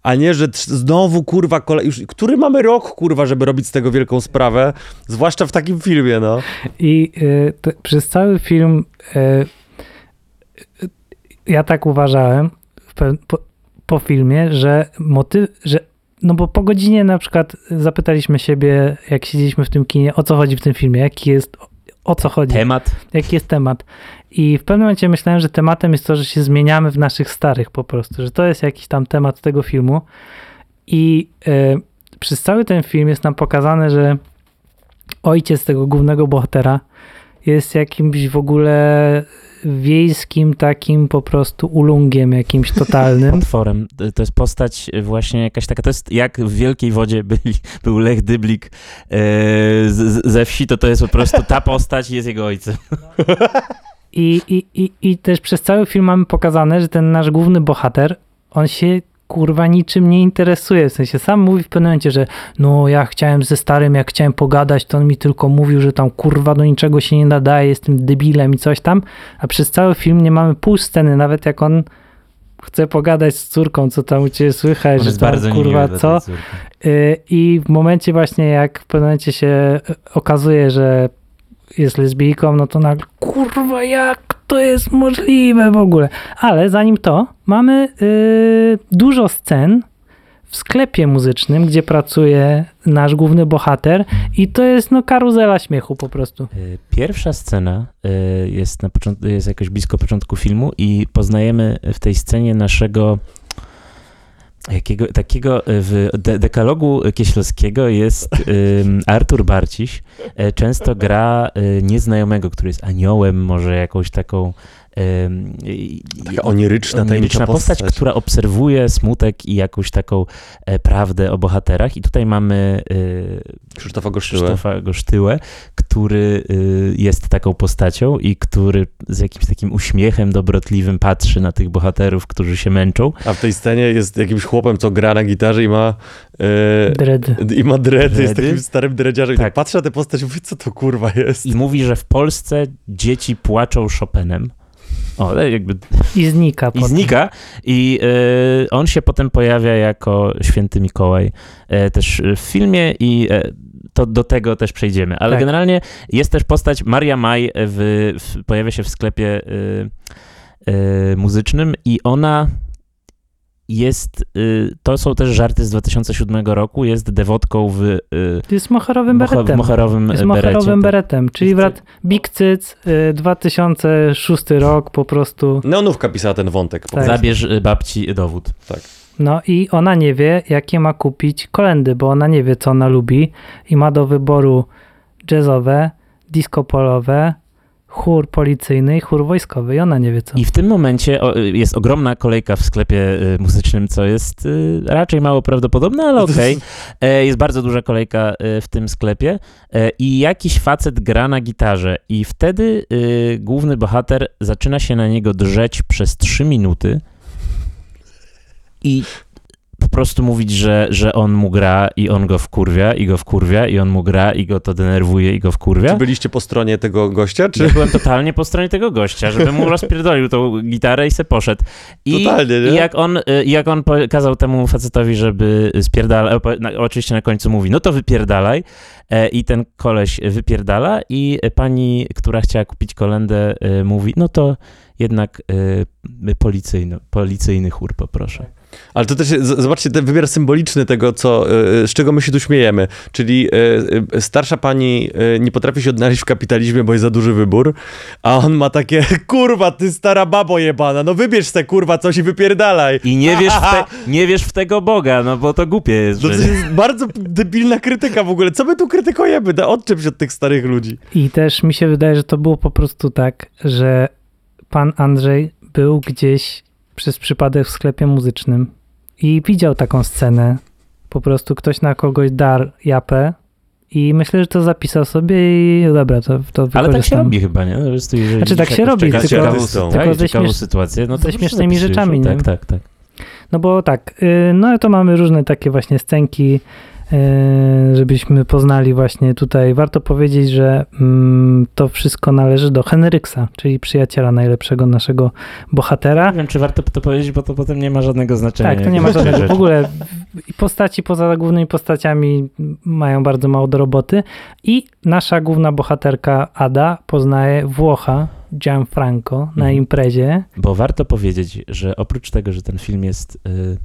a nie, że znowu kurwa, kolej, już, który mamy rok kurwa, żeby robić z tego wielką sprawę, zwłaszcza w takim filmie, no. I y, to, przez cały film y, y, ja tak uważałem po, po filmie, że motyw, że no bo po godzinie na przykład zapytaliśmy siebie, jak siedzieliśmy w tym kinie, o co chodzi w tym filmie, jaki jest O co chodzi? Temat. Jaki jest temat? I w pewnym momencie myślałem, że tematem jest to, że się zmieniamy w naszych starych po prostu, że to jest jakiś tam temat tego filmu. I y, przez cały ten film jest nam pokazane, że ojciec tego głównego bohatera jest jakimś w ogóle wiejskim takim po prostu ulungiem jakimś totalnym. Potworem. To jest postać właśnie jakaś taka, to jest jak w Wielkiej Wodzie byli, był Lech Dyblik yy, z, ze wsi, to to jest po prostu ta postać i jest jego ojcem. I, i, i, I też przez cały film mamy pokazane, że ten nasz główny bohater, on się kurwa niczym nie interesuje, w sensie sam mówi w pewnym momencie, że no ja chciałem ze starym, jak chciałem pogadać, to on mi tylko mówił, że tam kurwa do niczego się nie nadaje, jestem debilem i coś tam, a przez cały film nie mamy pół sceny, nawet jak on chce pogadać z córką, co tam u ciebie słychać, on że tam kurwa co i w momencie właśnie jak w pewnym momencie się okazuje, że jest lesbijką, no to nagle kurwa jak to jest możliwe w ogóle. Ale zanim to, mamy yy, dużo scen w sklepie muzycznym, gdzie pracuje nasz główny bohater i to jest no karuzela śmiechu po prostu. Pierwsza scena yy, jest, na począt- jest jakoś blisko początku filmu i poznajemy w tej scenie naszego jakiego, takiego w de- dekalogu Kieślowskiego jest um, Artur Barciś. Często gra um, nieznajomego, który jest aniołem, może jakąś taką um, taka oniryczna, oniryczna postać, postać, która obserwuje smutek i jakąś taką e, prawdę o bohaterach. I tutaj mamy e, Krzysztofa Gosztyłę. Krzysztofa Gosztyłę, który e, jest taką postacią i który z jakimś takim uśmiechem dobrotliwym patrzy na tych bohaterów, którzy się męczą. A w tej scenie jest jakimś chłopem, co gra na gitarze i ma e, dredy. I ma dredy, jest takim starym dredziarzem. Tak. I tak patrzy na tę postać i mówi, co to kurwa jest. I mówi, że w Polsce dzieci płaczą Chopinem. O, jakby... I znika. I znika. I y, on się potem pojawia jako święty Mikołaj y, też w filmie i y, to do tego też przejdziemy. Ale tak. Generalnie jest też postać Maria Maj, w, w, pojawia się w sklepie y, y, muzycznym i ona jest, y, to są też żarty z dwa tysiące siódmego roku, jest dewotką w... Y, jest moherowym beretem. Moher, moherowym jest moherowym beretem, tak. Czyli brat Big Cyc, y, dwa tysiące szósty rok, po prostu... Neonówka pisała ten wątek. Tak. Zabierz babci dowód. Tak. No i ona nie wie, jakie ma kupić kolendy, bo ona nie wie, co ona lubi i ma do wyboru jazzowe, disco polowe, chór policyjny i chór wojskowy i ona nie wie co. I w tym momencie jest ogromna kolejka w sklepie muzycznym, co jest raczej mało prawdopodobne, ale okej. Okay. Jest bardzo duża kolejka w tym sklepie i jakiś facet gra na gitarze i wtedy główny bohater zaczyna się na niego drzeć przez trzy minuty i po prostu mówić, że, że on mu gra i on go wkurwia, i go wkurwia, i on mu gra, i go to denerwuje, i go wkurwia. Czy byliście po stronie tego gościa? Czy... Ja byłem totalnie po stronie tego gościa, żeby mu rozpierdolił tą gitarę i se poszedł. I, totalnie, nie? I jak on, jak on kazał temu facetowi, żeby spierdalał, oczywiście na końcu mówi, no to wypierdalaj. I ten koleś wypierdala i pani, która chciała kupić kolendę, mówi, no to jednak policyjny, policyjny chór poproszę. Ale to też, zobaczcie, ten wymiar symboliczny tego, co, z czego my się tu śmiejemy, czyli starsza pani nie potrafi się odnaleźć w kapitalizmie, bo jest za duży wybór, a on ma takie, kurwa, ty stara babo jebana, no wybierz se, kurwa, coś i wypierdalaj. I nie wierz w, te, nie wierz w tego Boga, no bo to głupie jest. To jest bardzo debilna krytyka w ogóle, co my tu krytykujemy, da odczep się od tych starych ludzi. I też mi się wydaje, że to było po prostu tak, że pan Andrzej był gdzieś przez przypadek w sklepie muzycznym i widział taką scenę. Po prostu ktoś na kogoś darł japę i myślę, że to zapisał sobie i dobra, to, to wykorzystam. Ale tak się robi chyba, nie? Jeżeli znaczy tak się robi, tylko, ciekawą, tylko ze, śmiesz... sytuację, no to ze śmiesznymi rzeczami. Już, tak, nie? tak, tak. No bo tak, no to mamy różne takie właśnie scenki, żebyśmy poznali właśnie tutaj. Warto powiedzieć, że mm, to wszystko należy do Henryksa, czyli przyjaciela najlepszego naszego bohatera. Nie wiem, czy warto to powiedzieć, bo to potem nie ma żadnego znaczenia. Tak, to nie ma żadnego. Rzeczy. W ogóle postaci poza głównymi postaciami mają bardzo mało do roboty i nasza główna bohaterka Ada poznaje Włocha, Gianfranco, na mhm. imprezie. Bo warto powiedzieć, że oprócz tego, że ten film jest... Yy...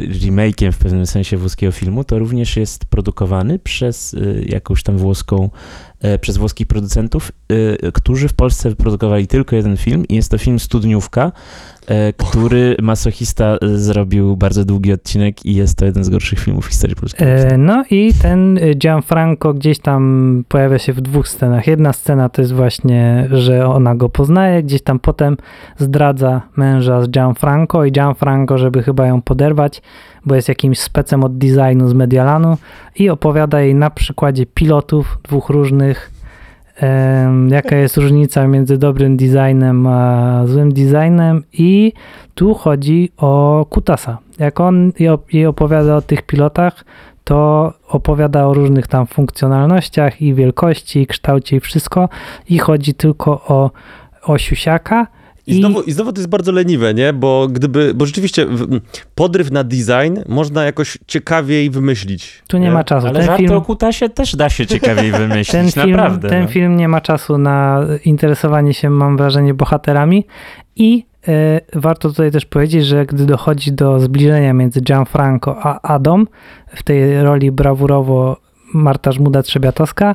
remake'iem w pewnym sensie włoskiego filmu, to również jest produkowany przez jakąś tam włoską, przez włoskich producentów, którzy w Polsce wyprodukowali tylko jeden film i jest to film Studniówka, który masochista zrobił bardzo długi odcinek i jest to jeden z gorszych filmów w historii polskiej. No i ten Gianfranco gdzieś tam pojawia się w dwóch scenach. Jedna scena to jest właśnie, że ona go poznaje, gdzieś tam potem zdradza męża z Gianfranco i Gianfranco, żeby chyba ją poderwać, bo jest jakimś specem od designu z Medialanu i opowiada jej na przykładzie pilotów dwóch różnych, um, jaka jest różnica między dobrym designem a złym designem i tu chodzi o Kutasa. Jak on jej opowiada o tych pilotach, to opowiada o różnych tam funkcjonalnościach i wielkości, i kształcie i wszystko i chodzi tylko o, o siusiaka. I znowu, I znowu to jest bardzo leniwe, nie? Bo gdyby, bo rzeczywiście podryw na design można jakoś ciekawiej wymyślić. Tu nie, nie? ma czasu. Ale ten film o Kutasie też da się ciekawiej wymyślić, ten film, naprawdę. Ten no. film nie ma czasu na interesowanie się, mam wrażenie, bohaterami i yy, warto tutaj też powiedzieć, że gdy dochodzi do zbliżenia między Gianfranco a Adą, w tej roli brawurowo Marta Żmuda-Trzebiatowska,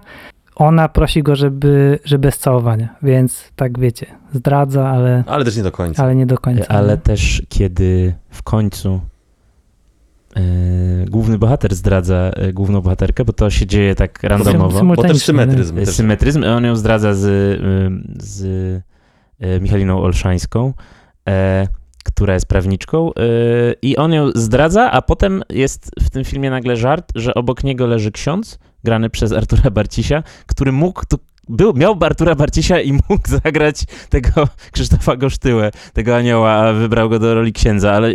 ona prosi go, żeby, żeby bez całowania, więc tak wiecie, zdradza, ale... Ale też nie do końca. Ale nie do końca. Ale nie? Też kiedy w końcu yy, główny bohater zdradza główną bohaterkę, bo to się dzieje tak randomowo. Potem symetryzm. Też. Symetryzm, on ją zdradza z, yy, z yy, Michaliną Olszańską, yy, która jest prawniczką yy, i on ją zdradza, a potem jest w tym filmie nagle żart, że obok niego leży ksiądz, grany przez Artura Barcisia, który mógł, tu był, miał Artura Barcisia i mógł zagrać tego Krzysztofa Gosztyłę, tego anioła, a wybrał go do roli księdza, ale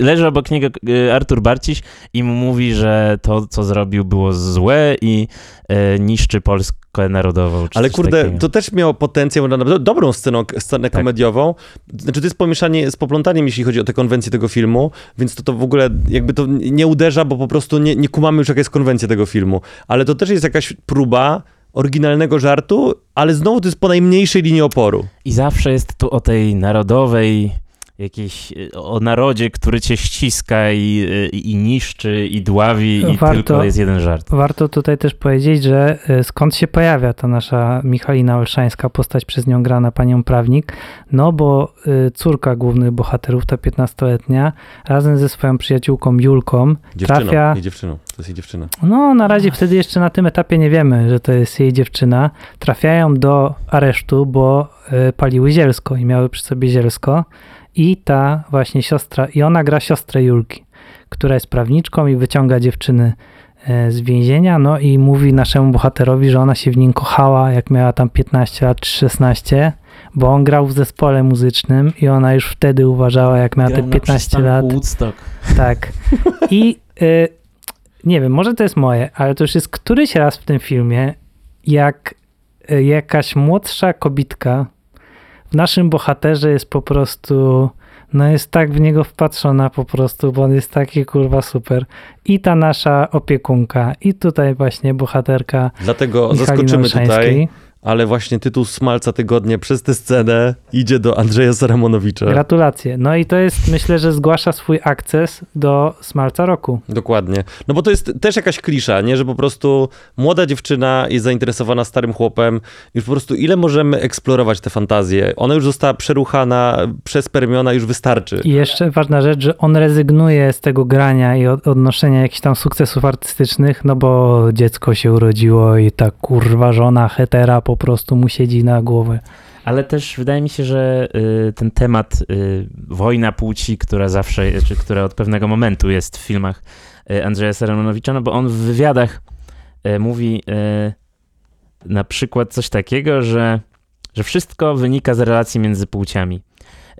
leży obok niego Artur Barciś i mu mówi, że to, co zrobił, było złe i e, niszczy Polskę narodową. Czy ale kurde, takiego. To też miało potencjał na do, dobrą scenę, scenę tak. komediową. Znaczy to jest pomieszanie z poplątaniem, jeśli chodzi o te konwencje tego filmu, więc to, to w ogóle jakby to nie uderza, bo po prostu nie, nie kumamy już, jaka jest konwencja tego filmu. Ale to też jest jakaś próba oryginalnego żartu, ale znowu to jest po najmniejszej linii oporu. I zawsze jest tu o tej narodowej jakieś o narodzie, który cię ściska i, i niszczy, i dławi, i warto, tylko jest jeden żart. Warto tutaj też powiedzieć, że skąd się pojawia ta nasza Michalina Olszańska, postać przez nią grana panią prawnik, no bo córka głównych bohaterów, ta piętnastoletnia, razem ze swoją przyjaciółką Julką dziewczyną, trafia... Nie dziewczyną, to jest jej dziewczyna. No na razie wtedy jeszcze na tym etapie nie wiemy, że to jest jej dziewczyna. Trafiają do aresztu, bo paliły zielsko i miały przy sobie zielsko. I ta właśnie siostra, i ona gra siostrę Julki, która jest prawniczką i wyciąga dziewczyny z więzienia, no i mówi naszemu bohaterowi, że ona się w nim kochała, jak miała tam piętnaście lat czy szesnaście, bo on grał w zespole muzycznym i ona już wtedy uważała, jak miała te piętnaście lat. Tak. I y, nie wiem, może to jest moje, ale to już jest któryś raz w tym filmie, jak y, jakaś młodsza kobitka w naszym bohaterze jest po prostu, no jest tak w niego wpatrzona po prostu, bo on jest taki kurwa super. I ta nasza opiekunka, i tutaj właśnie bohaterka. Dlatego zaskoczymy tutaj, ale właśnie tytuł Smalca Tygodnia przez tę scenę idzie do Andrzeja Saramonowicza. Gratulacje. No i to jest, myślę, że zgłasza swój akces do Smalca Roku. Dokładnie. No bo to jest też jakaś klisza, nie? Że po prostu młoda dziewczyna jest zainteresowana starym chłopem. Już po prostu ile możemy eksplorować te fantazje? Ona już została przeruchana, przespermiona, już wystarczy. I jeszcze ważna rzecz, że on rezygnuje z tego grania i odnoszenia jakichś tam sukcesów artystycznych, no bo dziecko się urodziło i ta kurwa żona hetera po prostu mu siedzi na głowie. Ale też wydaje mi się, że y, ten temat y, wojna płci, która zawsze, czy która od pewnego momentu jest w filmach y, Andrzeja Saramonowicza, no bo on w wywiadach y, mówi y, na przykład coś takiego, że, że wszystko wynika z relacji między płciami.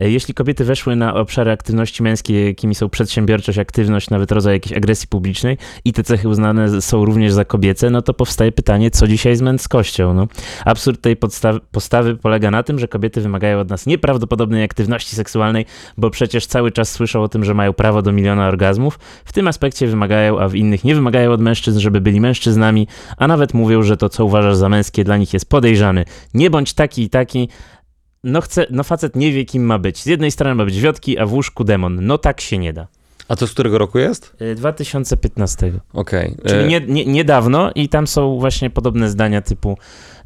Y, jeśli kobiety weszły na obszary aktywności męskiej, jakimi są przedsiębiorczość, aktywność, nawet rodzaj jakiejś agresji publicznej i te cechy uznane są również za kobiece, no to powstaje pytanie, co dzisiaj z męskością? No. Absurd tej podsta- postawy polega na tym, że kobiety wymagają od nas nieprawdopodobnej aktywności seksualnej, bo przecież cały czas słyszą o tym, że mają prawo do miliona orgazmów. W tym aspekcie wymagają, a w innych nie wymagają od mężczyzn, żeby byli mężczyznami, a nawet mówią, że to, co uważasz za męskie, dla nich jest podejrzany. Nie bądź taki i taki. No, chce, no facet nie wie, kim ma być. Z jednej strony ma być wiotki, a w łóżku demon. No tak się nie da. A to z którego roku jest? dwa tysiące piętnastego. Okej. Okay. Czyli nie, nie, niedawno i tam są właśnie podobne zdania typu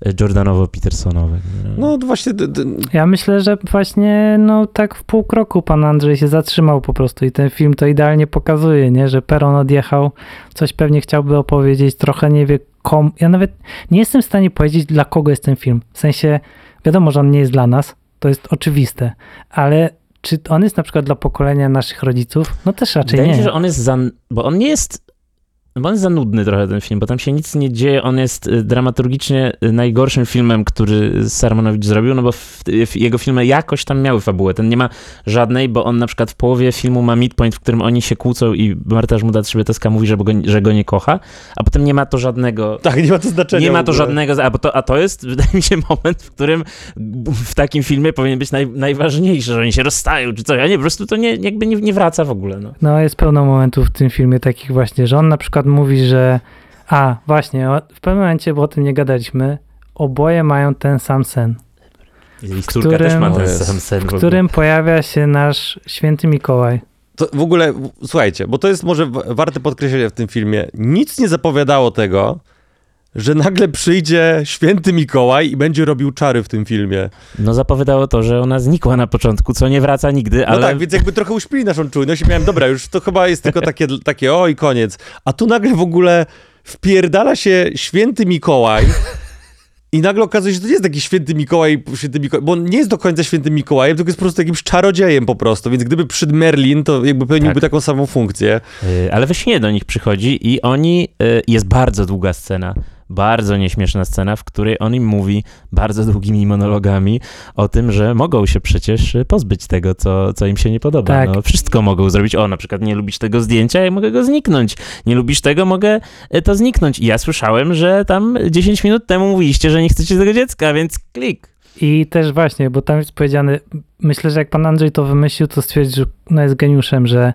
Jordanowo-Petersonowe. No właśnie... D- d- ja myślę, że właśnie no tak w pół kroku pan Andrzej się zatrzymał po prostu i ten film to idealnie pokazuje, nie? Że peron odjechał, coś pewnie chciałby opowiedzieć, trochę nie wie komu... Ja nawet nie jestem w stanie powiedzieć, dla kogo jest ten film. W sensie wiadomo, że on nie jest dla nas, to jest oczywiste, ale czy on jest na przykład dla pokolenia naszych rodziców? No też raczej Wydaje nie. Wydaje mi się, że on jest za... Bo on nie jest... Bo on jest za nudny trochę ten film, bo tam się nic nie dzieje. On jest dramaturgicznie najgorszym filmem, który Saramonowicz zrobił, no bo w, w jego filmy jakoś tam miały fabułę. Ten nie ma żadnej, bo on na przykład w połowie filmu ma midpoint, w którym oni się kłócą i Marta Żmuda-Trzebiatowska mówi, że go, że go nie kocha, a potem nie ma to żadnego... Tak, nie ma to znaczenia. Nie ma to żadnego... A, bo to, a to jest, wydaje mi się, moment, w którym w takim filmie powinien być naj, najważniejsze, że oni się rozstają czy coś, a nie, po prostu to nie, jakby nie, nie wraca w ogóle. No. no, jest pełno momentów w tym filmie takich właśnie, że on na przykład mówi, że a właśnie, w pewnym momencie, bo o tym nie gadaliśmy, oboje mają ten sam sen. I córka którym, też ma ten sam sen. W którym pojawia się nasz święty Mikołaj. To w ogóle, słuchajcie, bo to jest może warte podkreślenia w tym filmie. Nic nie zapowiadało tego, że nagle przyjdzie święty Mikołaj i będzie robił czary w tym filmie. No zapowiadało to, że ona znikła na początku, co nie wraca nigdy, ale... No tak, więc jakby trochę uśpili naszą czujność i miałem, dobra, już to chyba jest tylko takie, takie o i koniec. A tu nagle w ogóle wpierdala się święty Mikołaj i nagle okazuje się, że to nie jest taki święty Mikołaj, święty Mikołaj, bo on nie jest do końca świętym Mikołajem, tylko jest po prostu jakimś czarodziejem po prostu, więc gdyby przyszedł Merlin, to jakby pełniłby tak. taką samą funkcję. Yy, ale we śnie do nich przychodzi i oni... Yy, jest bardzo długa scena. Bardzo nieśmieszna scena, w której on im mówi bardzo długimi monologami o tym, że mogą się przecież pozbyć tego, co, co im się nie podoba. Tak. No, wszystko mogą zrobić. O, na przykład nie lubisz tego zdjęcia, ja mogę go zniknąć. Nie lubisz tego, mogę to zniknąć. I ja słyszałem, że tam dziesięć minut temu mówiliście, że nie chcecie tego dziecka, więc klik. I też właśnie, bo tam jest powiedziane, myślę, że jak pan Andrzej to wymyślił, to stwierdził, no jest geniuszem, że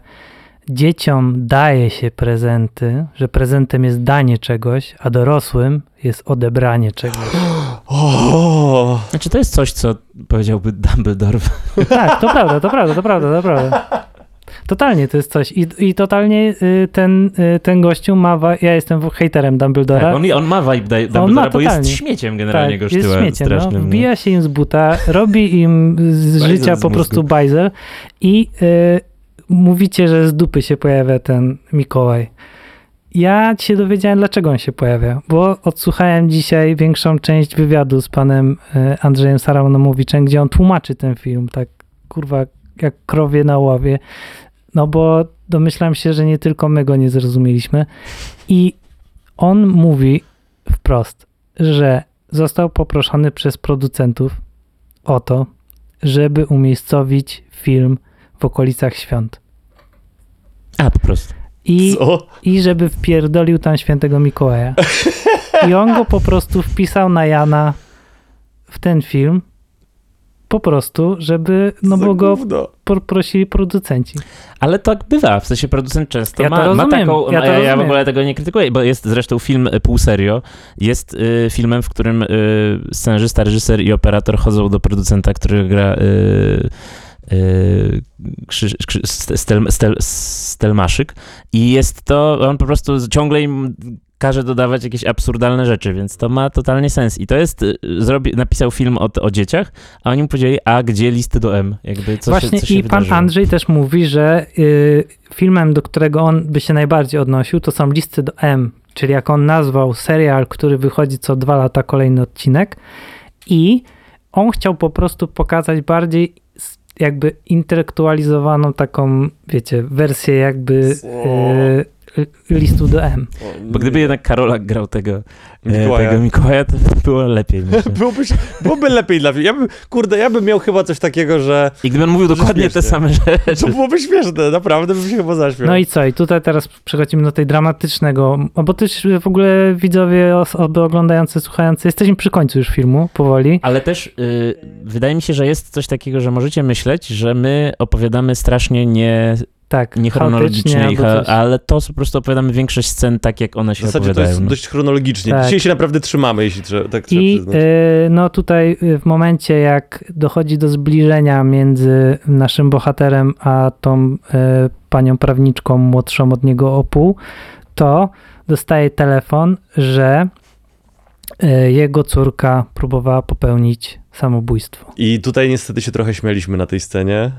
dzieciom daje się prezenty, że prezentem jest danie czegoś, a dorosłym jest odebranie czegoś. O! Znaczy to jest coś, co powiedziałby Dumbledore. Tak, to prawda, to prawda, to prawda, to prawda. Totalnie to jest coś. I, i totalnie ten, ten gościu ma... Wa- ja jestem hejterem Dumbledora. Tak, on, on ma vibe da- Dumbledora, ma, bo jest śmieciem generalnie tak, Gosztyła. Jest śmieciem, strasznym, no. Wbija się im z buta, robi im z życia po prostu bajzel i y, mówicie, że z dupy się pojawia ten Mikołaj. Ja się dowiedziałem, dlaczego on się pojawia, bo odsłuchałem dzisiaj większą część wywiadu z panem Andrzejem Saramonowiczem, gdzie on tłumaczy ten film, tak kurwa jak krowie na ławie, no bo domyślam się, że nie tylko my go nie zrozumieliśmy i on mówi wprost, że został poproszony przez producentów o to, żeby umiejscowić film w okolicach świąt. A, po prostu. I, I żeby wpierdolił tam świętego Mikołaja. I on go po prostu wpisał na Jana w ten film. Po prostu, żeby, no bo go prosili producenci. Ale tak bywa, w sensie producent często ja ma, to ma taką... Ja, ma, to ja, ja w ogóle tego nie krytykuję, bo jest zresztą film Pół serio, jest y, filmem, w którym y, scenarzysta, reżyser i operator chodzą do producenta, który gra... Y, Yy, krzy, krzy, stel, stel, Stelmaszyk i jest to, on po prostu ciągle im każe dodawać jakieś absurdalne rzeczy, więc to ma totalnie sens. I to jest, zrobi, napisał film o, o dzieciach, a oni mu powiedzieli, a gdzie listy do M? Jakby co Właśnie się, co się i pan wydarzyło. Andrzej też mówi, że yy, filmem, do którego on by się najbardziej odnosił, to są listy do M, czyli jak on nazwał serial, który wychodzi co dwa lata kolejny odcinek i on chciał po prostu pokazać bardziej jakby intelektualizowaną taką, wiecie, wersję jakby y, listu do M. Bo gdyby jednak Karolak grał tego Mikołaja, tego Mikołaja to było lepiej. Byłoby, byłoby lepiej dla mnie. Ja bym, kurde, ja bym miał chyba coś takiego, że... I gdybym mówił dokładnie te same rzeczy. To byłoby śmieszne, naprawdę bym się chyba zaśmiał. No i co? I tutaj teraz przechodzimy do tej dramatycznego, bo też w ogóle widzowie, osoby oglądające, słuchające, jesteśmy przy końcu już filmu, powoli. Ale też y, wydaje mi się, że jest coś takiego, że możecie myśleć, że my opowiadamy strasznie nie... Tak, nie chronologicznie, ale to po prostu opowiadamy większość scen tak, jak one się opowiadają. W zasadzie opowiadają. To jest dość chronologicznie. Tak. Dzisiaj się naprawdę trzymamy, jeśli trzeba, tak trzeba I, przyznać. Yy, no tutaj w momencie, jak dochodzi do zbliżenia między naszym bohaterem a tą yy, panią prawniczką młodszą od niego o pół, to dostaje telefon, że yy, jego córka próbowała popełnić samobójstwo. I tutaj niestety się trochę śmialiśmy na tej scenie.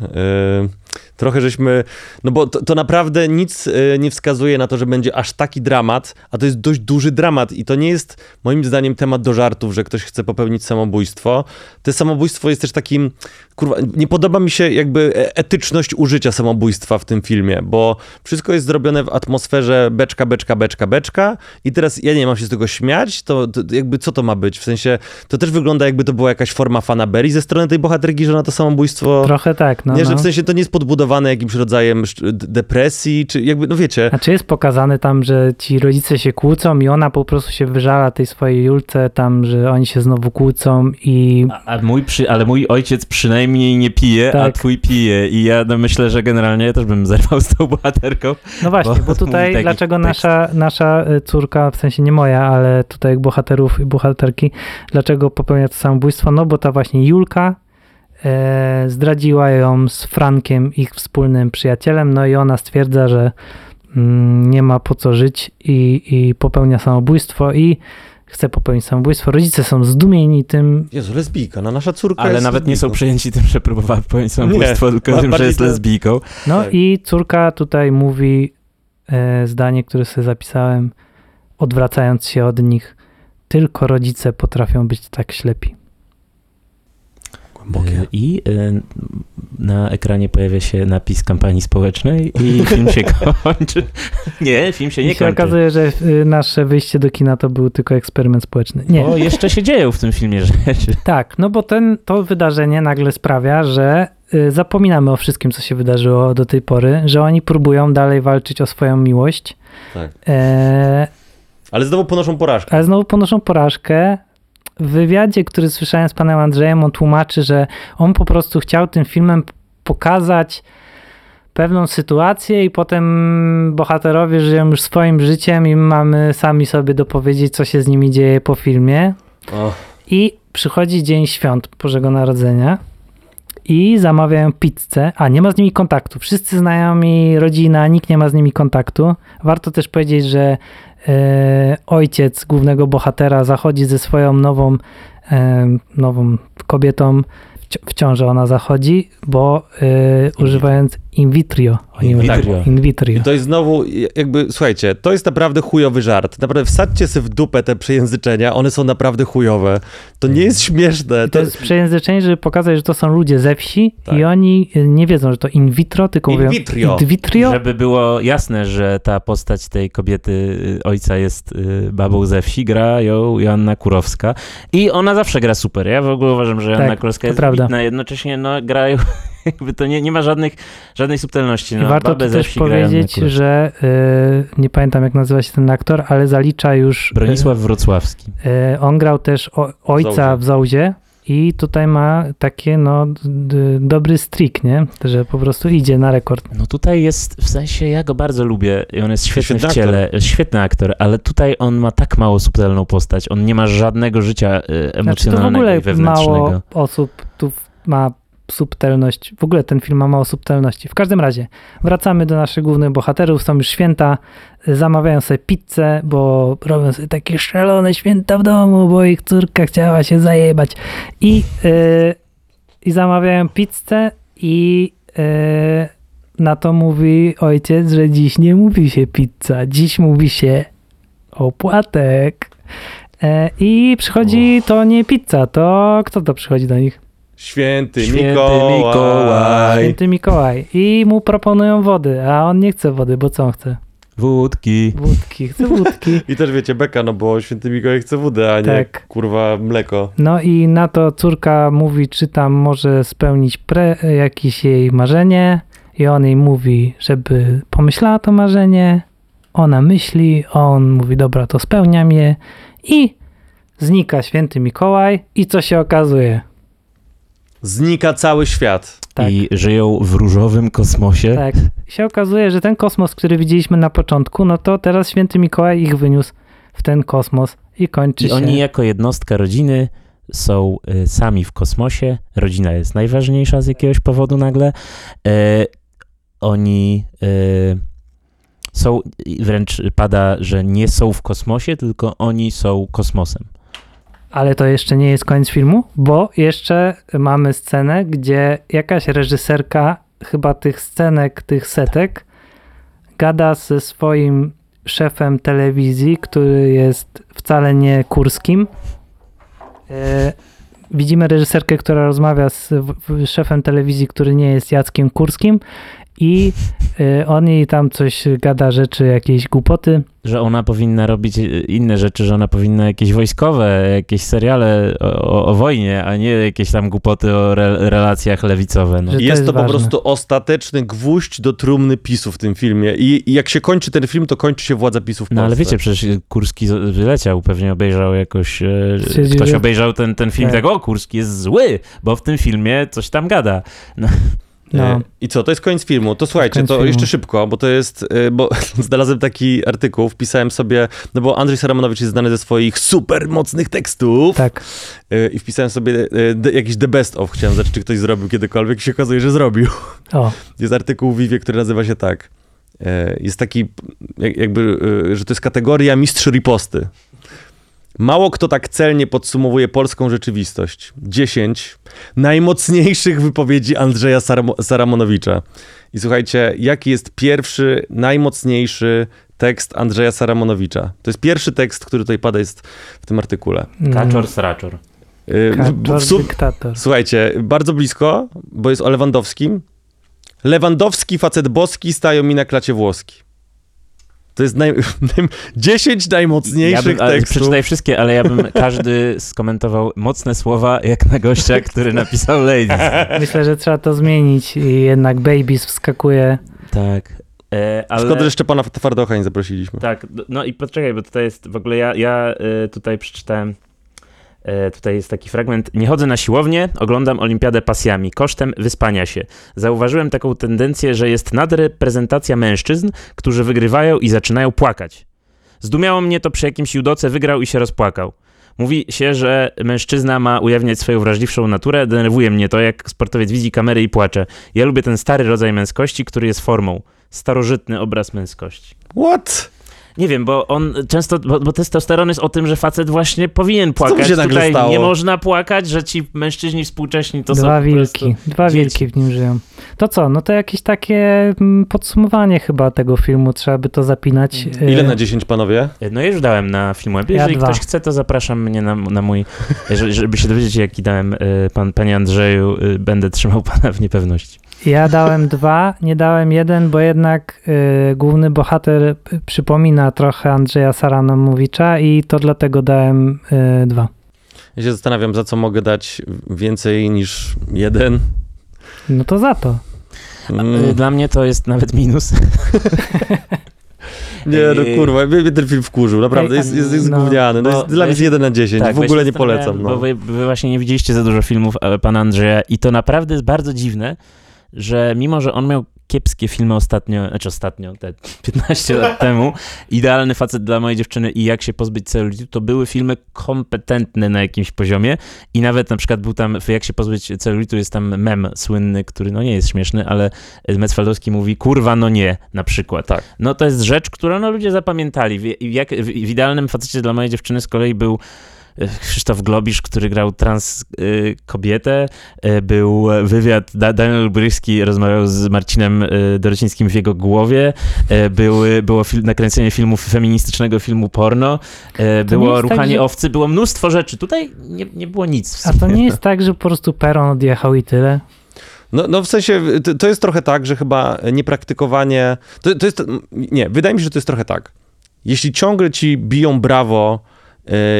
Yy, trochę żeśmy, no bo to, to naprawdę nic yy, nie wskazuje na to, że będzie aż taki dramat, a to jest dość duży dramat i to nie jest moim zdaniem temat do żartów, że ktoś chce popełnić samobójstwo. To samobójstwo jest też takim, kurwa, nie podoba mi się jakby etyczność użycia samobójstwa w tym filmie, bo wszystko jest zrobione w atmosferze beczka, beczka, beczka, beczka i teraz ja nie mam się z tego śmiać, to, to jakby co to ma być? W sensie, to też wygląda jakby to była jakaś forma ma fanaberii ze strony tej bohaterki, że ona to samobójstwo... Trochę tak, no. Nie, że w sensie to nie jest podbudowane jakimś rodzajem depresji, czy jakby, no wiecie... A czy jest pokazane tam, że ci rodzice się kłócą i ona po prostu się wyżala tej swojej Julce tam, że oni się znowu kłócą i... A, a mój przy, ale mój ojciec przynajmniej nie pije, tak. A twój pije i ja no myślę, że generalnie ja też bym zerwał z tą bohaterką. No właśnie, bo, bo tutaj dlaczego nasza, nasza córka, w sensie nie moja, ale tutaj bohaterów i bohaterki, dlaczego popełnia to samobójstwo? No bo ta właśnie Julka e, zdradziła ją z Frankiem, ich wspólnym przyjacielem, no i ona stwierdza, że mm, nie ma po co żyć i, i popełnia samobójstwo i chce popełnić samobójstwo. Rodzice są zdumieni tym... Jezu, lesbijka, no nasza córka ale jest nawet lesbijką. Nie są przejęci tym, że próbowała popełnić samobójstwo, nie, tylko tym, że jest lesbijką. No tak. I córka tutaj mówi e, zdanie, które sobie zapisałem, odwracając się od nich, tylko rodzice potrafią być tak ślepi. Bokie. I na ekranie pojawia się napis kampanii społecznej i film się kończy. Nie, film się nie kończy. I się okazuje, że nasze wyjście do kina to był tylko eksperyment społeczny. Nie. Bo jeszcze się dzieją w tym filmie rzeczy. Tak, no bo ten, to wydarzenie nagle sprawia, że zapominamy o wszystkim, co się wydarzyło do tej pory, że oni próbują dalej walczyć o swoją miłość. Tak. E... Ale znowu ponoszą porażkę. Ale znowu ponoszą porażkę. W wywiadzie, który słyszałem z panem Andrzejem, on tłumaczy, że on po prostu chciał tym filmem pokazać pewną sytuację i potem bohaterowie żyją już swoim życiem i mamy sami sobie dopowiedzieć, co się z nimi dzieje po filmie. Oh. I przychodzi dzień świąt Bożego Narodzenia i zamawiają pizzę, a nie ma z nimi kontaktu. Wszyscy znajomi, rodzina, nikt nie ma z nimi kontaktu. Warto też powiedzieć, że yy, ojciec głównego bohatera zachodzi ze swoją nową, yy, nową kobietą. W ciąży ona zachodzi, bo yy, używając in vitrio. In vitrio. Tak, in vitrio. I to jest znowu, jakby, słuchajcie, to jest naprawdę chujowy żart. Naprawdę wsadźcie sobie w dupę te przejęzyczenia, one są naprawdę chujowe. To nie jest śmieszne. To, to jest przejęzyczenie, żeby pokazać, że to są ludzie ze wsi, tak. I oni nie wiedzą, że to in vitro, tylko in mówią vitrio. In vitrio. Żeby było jasne, że ta postać tej kobiety, ojca jest babą ze wsi, gra ją Joanna Kurowska i ona zawsze gra super. Ja w ogóle uważam, że Joanna tak, Kurowska jest bitna, jednocześnie no, grają... Jakby to nie, nie ma żadnych, żadnej subtelności. No, warto też powiedzieć, że y, nie pamiętam jak nazywa się ten aktor, ale zalicza już... Bronisław Wrocławski. Y, on grał też o, ojca w Zołzie i tutaj ma takie no, d, dobry strik, nie? Że po prostu idzie na rekord. No tutaj jest, w sensie ja go bardzo lubię i on jest świetny, świetny w ciele, aktor. Świetny aktor, ale tutaj on ma tak mało subtelną postać, on nie ma żadnego życia emocjonalnego znaczy, i wewnętrznego. To w ogóle mało osób tu ma... subtelność. W ogóle ten film ma mało subtelności. W każdym razie wracamy do naszych głównych bohaterów. Są już święta, zamawiają sobie pizzę, bo robią sobie takie szalone święta w domu, bo ich córka chciała się zajebać. I, yy, i zamawiają pizzę i yy, na to mówi ojciec, że dziś nie mówi się pizza, dziś mówi się opłatek. Yy, I przychodzi to nie pizza, to kto to przychodzi do nich? Święty, Święty Mikołaj. Mikołaj. Święty Mikołaj. I mu proponują wody, a on nie chce wody, bo co on chce? Wódki. Wódki, chce wódki. I też wiecie, beka, no bo Święty Mikołaj chce wody, a tak. nie kurwa mleko. No i na to córka mówi, czy tam może spełnić pre, jakieś jej marzenie i on jej mówi, żeby pomyślała to marzenie. Ona myśli, on mówi, dobra, to spełniam je i znika Święty Mikołaj i co się okazuje? Znika cały świat. Tak. I żyją w różowym kosmosie. Tak. Się okazuje, że ten kosmos, który widzieliśmy na początku, no to teraz Święty Mikołaj ich wyniósł w ten kosmos i kończy I się. Oni jako jednostka rodziny są y, sami w kosmosie. Rodzina jest najważniejsza z jakiegoś powodu nagle. Y, oni... Y, są, wręcz pada, że nie są w kosmosie, tylko oni są kosmosem. Ale to jeszcze nie jest koniec filmu, bo jeszcze mamy scenę, gdzie jakaś reżyserka chyba tych scenek, tych setek gada ze swoim szefem telewizji, który jest wcale nie Kurskim. Widzimy reżyserkę, która rozmawia z szefem telewizji, który nie jest Jackiem Kurskim i on jej tam coś gada rzeczy, jakieś głupoty. Że ona powinna robić inne rzeczy, że ona powinna jakieś wojskowe, jakieś seriale o, o wojnie, a nie jakieś tam głupoty o re, relacjach lewicowe. No. Jest, jest to ważne. Po prostu ostateczny gwóźdź do trumny PiSu w tym filmie. I, I jak się kończy ten film, to kończy się władza PiSu w Polsce. No ale wiecie, przecież Kurski wyleciał, pewnie obejrzał jakoś... Siedzi ktoś wie? Obejrzał ten, ten film tak. tak, o Kurski jest zły, bo w tym filmie coś tam gada. No. No. I co, to jest koniec filmu. To słuchajcie, to, to jeszcze szybko, bo to jest, bo znalazłem taki artykuł, wpisałem sobie, no bo Andrzej Saramonowicz jest znany ze swoich super mocnych tekstów. Tak. I wpisałem sobie de, jakiś the best of, chciałem zobaczyć, czy ktoś zrobił kiedykolwiek i się okazuje, że zrobił. O. Jest artykuł w Vivie, który nazywa się tak. Jest taki, jakby, że to jest kategoria mistrz riposty. Mało kto tak celnie podsumowuje polską rzeczywistość. dziesięć najmocniejszych wypowiedzi Andrzeja Saram- Saramonowicza. I słuchajcie, jaki jest pierwszy, najmocniejszy tekst Andrzeja Saramonowicza? To jest pierwszy tekst, który tutaj pada, jest w tym artykule. Kaczor sraczor. Y- Kaczor su- dyktator. Słuchajcie, bardzo blisko, bo jest o Lewandowskim. Lewandowski, facet boski, stają mi na klacie włoski. To jest naj... dziesięć najmocniejszych ja bym, tekstów. Przeczytaj wszystkie, ale ja bym każdy skomentował mocne słowa, jak na gościa, który napisał Ladies. Myślę, że trzeba to zmienić i jednak Babies wskakuje. Tak. E, ale... Szkoda, że Szczepana Twardocha nie zaprosiliśmy. Tak, no i poczekaj, bo tutaj jest w ogóle, ja, ja tutaj przeczytałem, tutaj jest taki fragment. Nie chodzę na siłownię, oglądam olimpiadę pasjami, kosztem wyspania się. Zauważyłem taką tendencję, że jest nadreprezentacja mężczyzn, którzy wygrywają i zaczynają płakać. Zdumiało mnie to, przy jakimś judoce wygrał i się rozpłakał. Mówi się, że mężczyzna ma ujawniać swoją wrażliwszą naturę. Denerwuje mnie to, jak sportowiec widzi kamerę i płacze. Ja lubię ten stary rodzaj męskości, który jest formą. Starożytny obraz męskości. What? Nie wiem, bo on często, bo, bo testosteron jest o tym, że facet właśnie powinien płakać. Co się nagle Tutaj stało? Nie można płakać, że ci mężczyźni współcześni to Dwa są wilki. Dwa dzieci. wilki w nim żyją. To co? No to jakieś takie podsumowanie chyba tego filmu. Trzeba by to zapinać. Ile na dziesięć, panowie? No ja już dałem na Filmwebie. Jeżeli ja ktoś chce, to zapraszam mnie na, na mój... Żeby się dowiedzieć, jaki dałem, pan, panie Andrzeju, będę trzymał pana w niepewności. Ja dałem dwa, nie dałem jeden, bo jednak y, główny bohater przypomina trochę Andrzeja Saranomowicza i to dlatego dałem y, dwa. Ja się zastanawiam, za co mogę dać więcej niż jeden. No to za to. Mm. Dla mnie to jest nawet minus. Nie, no kurwa, mnie ten film wkurzył, naprawdę, jest, jest, jest no, gówniany, no, jest, dla mnie jest jeden na dziesięć, tak, w ogóle nie polecam. No. Bo wy, wy właśnie nie widzieliście za dużo filmów pana Andrzeja i to naprawdę jest bardzo dziwne, że mimo, że on miał kiepskie filmy ostatnio, znaczy ostatnio, te piętnaście lat temu, Idealny facet dla mojej dziewczyny i Jak się pozbyć celulitu, to były filmy kompetentne na jakimś poziomie i nawet na przykład był tam, w Jak się pozbyć celulitu jest tam mem słynny, który no nie jest śmieszny, ale Metz-Faldowski mówi kurwa no nie, na przykład. Tak. No to jest rzecz, którą no, ludzie zapamiętali. W, jak, w, w Idealnym facecie dla mojej dziewczyny z kolei był Krzysztof Globisz, który grał trans y, kobietę, y, był wywiad, da, Daniel Bryski rozmawiał z Marcinem y, Dorocińskim w jego głowie, y, były, było fil, nakręcenie filmu, feministycznego filmu porno, y, było Ruchanie tak, że... owcy, było mnóstwo rzeczy. Tutaj nie, nie było nic. A to nie jest tak, że po prostu peron odjechał i tyle? No, no w sensie, to, to jest trochę tak, że chyba niepraktykowanie... To, to jest, nie, wydaje mi się, że to jest trochę tak. Jeśli ciągle ci biją brawo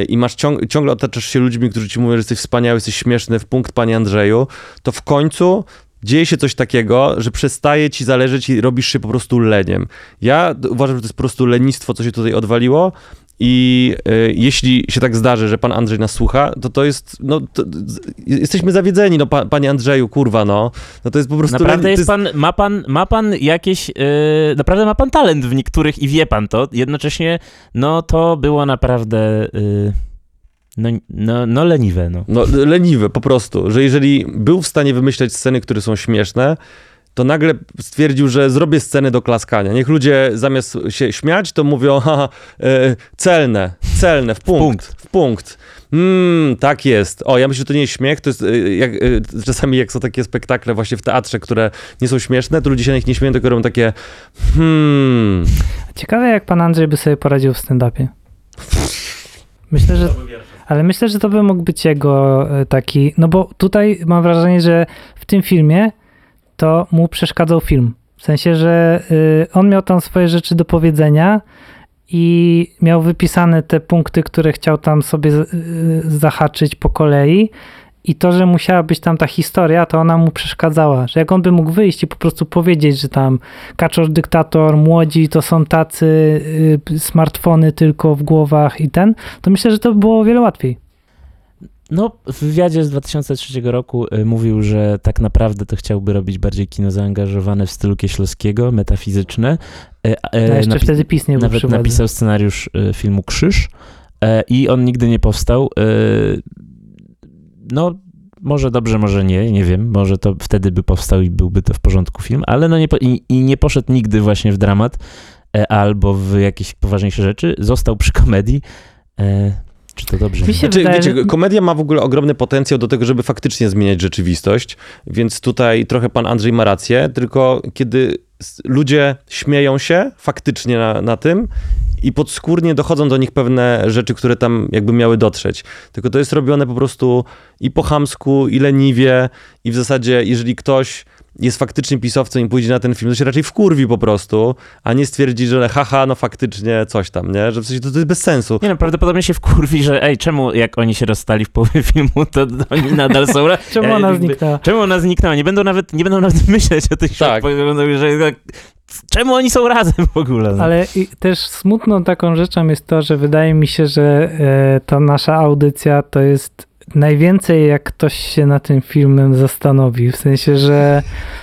i masz ciąg- ciągle otaczasz się ludźmi, którzy ci mówią, że jesteś wspaniały, jesteś śmieszny, w punkt, panie Andrzeju, to w końcu dzieje się coś takiego, że przestaje ci zależeć i robisz się po prostu leniem. Ja uważam, że to jest po prostu lenistwo, co się tutaj odwaliło i y, jeśli się tak zdarzy, że pan Andrzej nas słucha, to to jest, no, to, jesteśmy zawiedzeni, no, pa, panie Andrzeju, kurwa, no, no to jest po prostu... Naprawdę jest, jest pan, ma pan, ma pan jakieś, yy, naprawdę ma pan talent w niektórych i wie pan to, jednocześnie, no, to było naprawdę... Yy... No, no, no leniwe, no. No leniwe, po prostu, że jeżeli był w stanie wymyślać sceny, które są śmieszne, to nagle stwierdził, że zrobię sceny do klaskania. Niech ludzie zamiast się śmiać, to mówią, haha, e, celne, celne, w punkt, w punkt. W punkt. Mm, tak jest. O, ja myślę, że to nie jest śmiech, to jest jak, czasami jak są takie spektakle właśnie w teatrze, które nie są śmieszne, to ludzie się na nich nie śmieją, tylko robią takie hmm. Ciekawe, jak pan Andrzej by sobie poradził w stand-upie. Myślę, że... Ale myślę, że to by mógł być jego taki... No bo tutaj mam wrażenie, że w tym filmie to mu przeszkadzał film. W sensie, że on miał tam swoje rzeczy do powiedzenia i miał wypisane te punkty, które chciał tam sobie zahaczyć po kolei i to, że musiała być tam ta historia, to ona mu przeszkadzała. Że jak on by mógł wyjść i po prostu powiedzieć, że tam kaczor, dyktator, młodzi to są tacy, y, smartfony tylko w głowach i ten, to myślę, że to by było o wiele łatwiej. No, w wywiadzie z dwa tysiące trzeciego roku y, mówił, że tak naprawdę to chciałby robić bardziej kino zaangażowane w stylu Kieślowskiego, metafizyczne. Y, y, no jeszcze napi- wtedy PiS nie był przy władzy. Nawet napisał scenariusz y, filmu Krzyż y, i on nigdy nie powstał. Y, No, może dobrze, może nie, nie wiem, może to wtedy by powstał i byłby to w porządku film, ale no nie po, i, i nie poszedł nigdy właśnie w dramat e, albo w jakieś poważniejsze rzeczy, został przy komedii. E, czy to dobrze? Mi się znaczy, wydaje, wiecie, że... Komedia ma w ogóle ogromny potencjał do tego, żeby faktycznie zmieniać rzeczywistość, więc tutaj trochę pan Andrzej ma rację, tylko kiedy ludzie śmieją się faktycznie na, na tym, i podskórnie dochodzą do nich pewne rzeczy, które tam jakby miały dotrzeć. Tylko to jest robione po prostu i po chamsku, i leniwie, i w zasadzie jeżeli ktoś jest faktycznie pisowcem i pójdzie na ten film, to się raczej wkurwi po prostu, a nie stwierdzi, że haha, no faktycznie coś tam, nie? Że w sensie to, to jest bez sensu. Nie no, prawdopodobnie się wkurwi, że ej, czemu jak oni się rozstali w połowie filmu, to oni nadal są... Czemu ona zniknęła? Czemu ona zniknęła? Nie będą nawet, nie będą nawet myśleć o tych tak. Filmach, że... Czemu oni są razem w ogóle? No? Ale i też smutną taką rzeczą jest to, że wydaje mi się, że y, ta nasza audycja to jest najwięcej, jak ktoś się nad tym filmem zastanowi. W sensie, że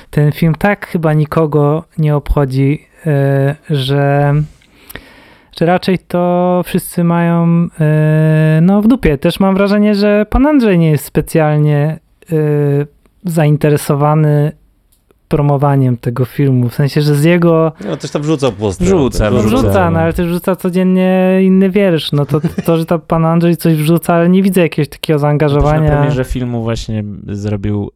ten film tak chyba nikogo nie obchodzi, y, że... czy raczej to wszyscy mają yy, no w dupie. Też mam wrażenie, że pan Andrzej nie jest specjalnie yy, zainteresowany promowaniem tego filmu, w sensie, że z jego... No też tam wrzuca post. Wrzuca, no, wrzuca, no ale też wrzuca codziennie inny wiersz. No to, to że tam pan Andrzej coś wrzuca, ale nie widzę jakiegoś takiego zaangażowania. Na premierze filmu właśnie zrobił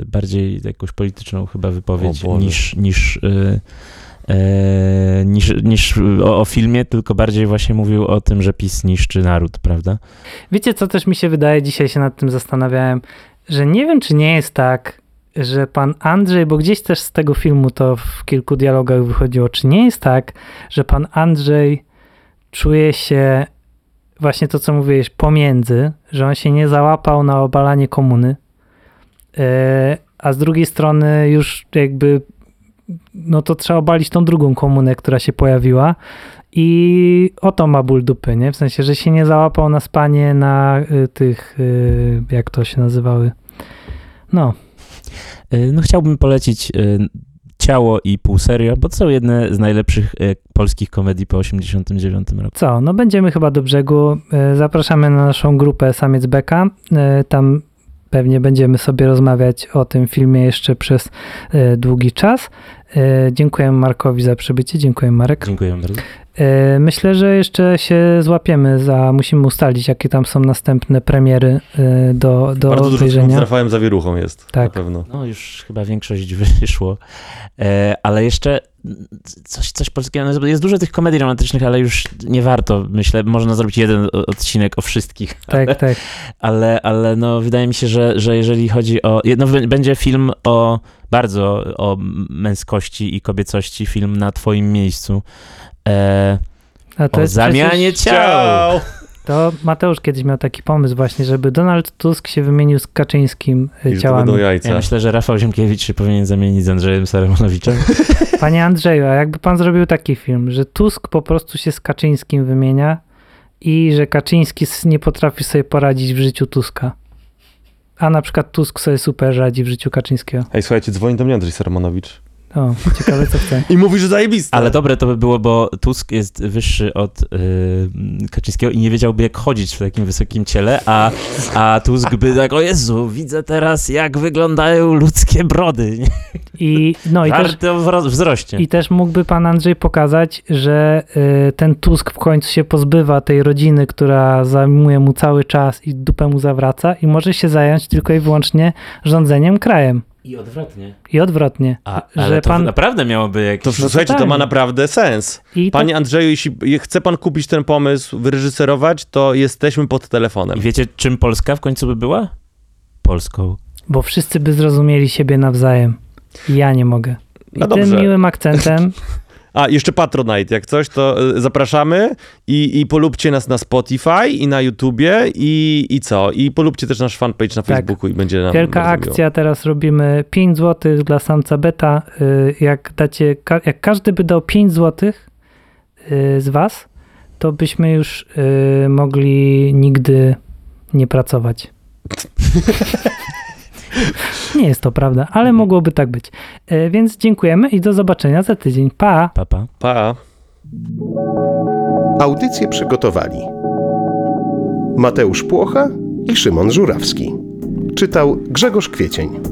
y, bardziej jakąś polityczną chyba wypowiedź niż, niż, y, y, niż, niż o, o filmie, tylko bardziej właśnie mówił o tym, że PiS niszczy naród, prawda? Wiecie, co też mi się wydaje, dzisiaj się nad tym zastanawiałem, że nie wiem, czy nie jest tak, że pan Andrzej, bo gdzieś też z tego filmu to w kilku dialogach wychodziło, czy nie jest tak, że pan Andrzej czuje się właśnie to, co mówiłeś, pomiędzy, że on się nie załapał na obalanie komuny, yy, a z drugiej strony już jakby no to trzeba obalić tą drugą komunę, która się pojawiła i o to ma ból dupy, nie? W sensie, że się nie załapał na spanie na y, tych, y, jak to się nazywały, no No chciałbym polecić Ciało i Pół serio, bo to są jedne z najlepszych polskich komedii po osiemdziesiątym dziewiątym roku. Co, no będziemy chyba do brzegu. Zapraszamy na naszą grupę Samiec Beta. Tam pewnie będziemy sobie rozmawiać o tym filmie jeszcze przez długi czas. Dziękuję Markowi za przybycie. Dziękuję Marek. Dziękuję bardzo. Myślę, że jeszcze się złapiemy za, musimy ustalić, jakie tam są następne premiery do, do Bardzo obejrzenia. Dużo z Rafałem Zawieruchą jest, tak. Na pewno. No już chyba większość wyszło, ale jeszcze coś, coś polskiego, jest dużo tych komedii romantycznych, ale już nie warto, myślę, można zrobić jeden odcinek o wszystkich. Tak, ale, tak. Ale, ale no wydaje mi się, że, że jeżeli chodzi o, no będzie film o, bardzo o męskości i kobiecości, film Na twoim miejscu. Eee, A to o jest zamianie przecież... ciał. To Mateusz kiedyś miał taki pomysł właśnie, żeby Donald Tusk się wymienił z Kaczyńskim I ciałami. Ja myślę, że Rafał Ziemkiewicz się powinien zamienić z Andrzejem Saramonowiczem. Panie Andrzeju, a jakby pan zrobił taki film, że Tusk po prostu się z Kaczyńskim wymienia i że Kaczyński nie potrafi sobie poradzić w życiu Tuska. A na przykład Tusk sobie super radzi w życiu Kaczyńskiego. Hej, słuchajcie, dzwoni do mnie Andrzej Saramonowicz. O, ciekawe co chce. I mówi, że zajebiste. Ale dobre to by było, bo Tusk jest wyższy od yy, Kaczyńskiego i nie wiedziałby jak chodzić w takim wysokim ciele, a, a Tusk by tak, o Jezu, widzę teraz jak wyglądają ludzkie brody. I, no, i też, wzroście. I też mógłby pan Andrzej pokazać, że yy, ten Tusk w końcu się pozbywa tej rodziny, która zajmuje mu cały czas i dupę mu zawraca i może się zająć tylko i wyłącznie rządzeniem krajem. I odwrotnie. I odwrotnie. A, ale że to pan... naprawdę miałoby jakieś... To, no, słuchajcie, to ma naprawdę sens. I Panie to... Andrzeju, jeśli chce pan kupić ten pomysł, wyreżyserować, to jesteśmy pod telefonem. I wiecie, czym Polska w końcu by była? Polską. Bo wszyscy by zrozumieli siebie nawzajem. Ja nie mogę. I no tym dobrze. Miłym akcentem... A, jeszcze Patronite, jak coś, to zapraszamy i, i polubcie nas na Spotify i na YouTubie i, i co? I polubcie też nasz fanpage na Facebooku tak. I będzie nam wielka akcja, miło. Teraz robimy pięć złotych dla Samca Beta. Jak dacie, jak każdy by dał pięć złotych z was, to byśmy już mogli nigdy nie pracować. Nie jest to prawda, ale mogłoby tak być. E, więc dziękujemy i do zobaczenia za tydzień. Pa! Pa, pa. Pa. Audycję przygotowali Mateusz Płocha i Szymon Żurawski. Czytał Grzegorz Kwiecień.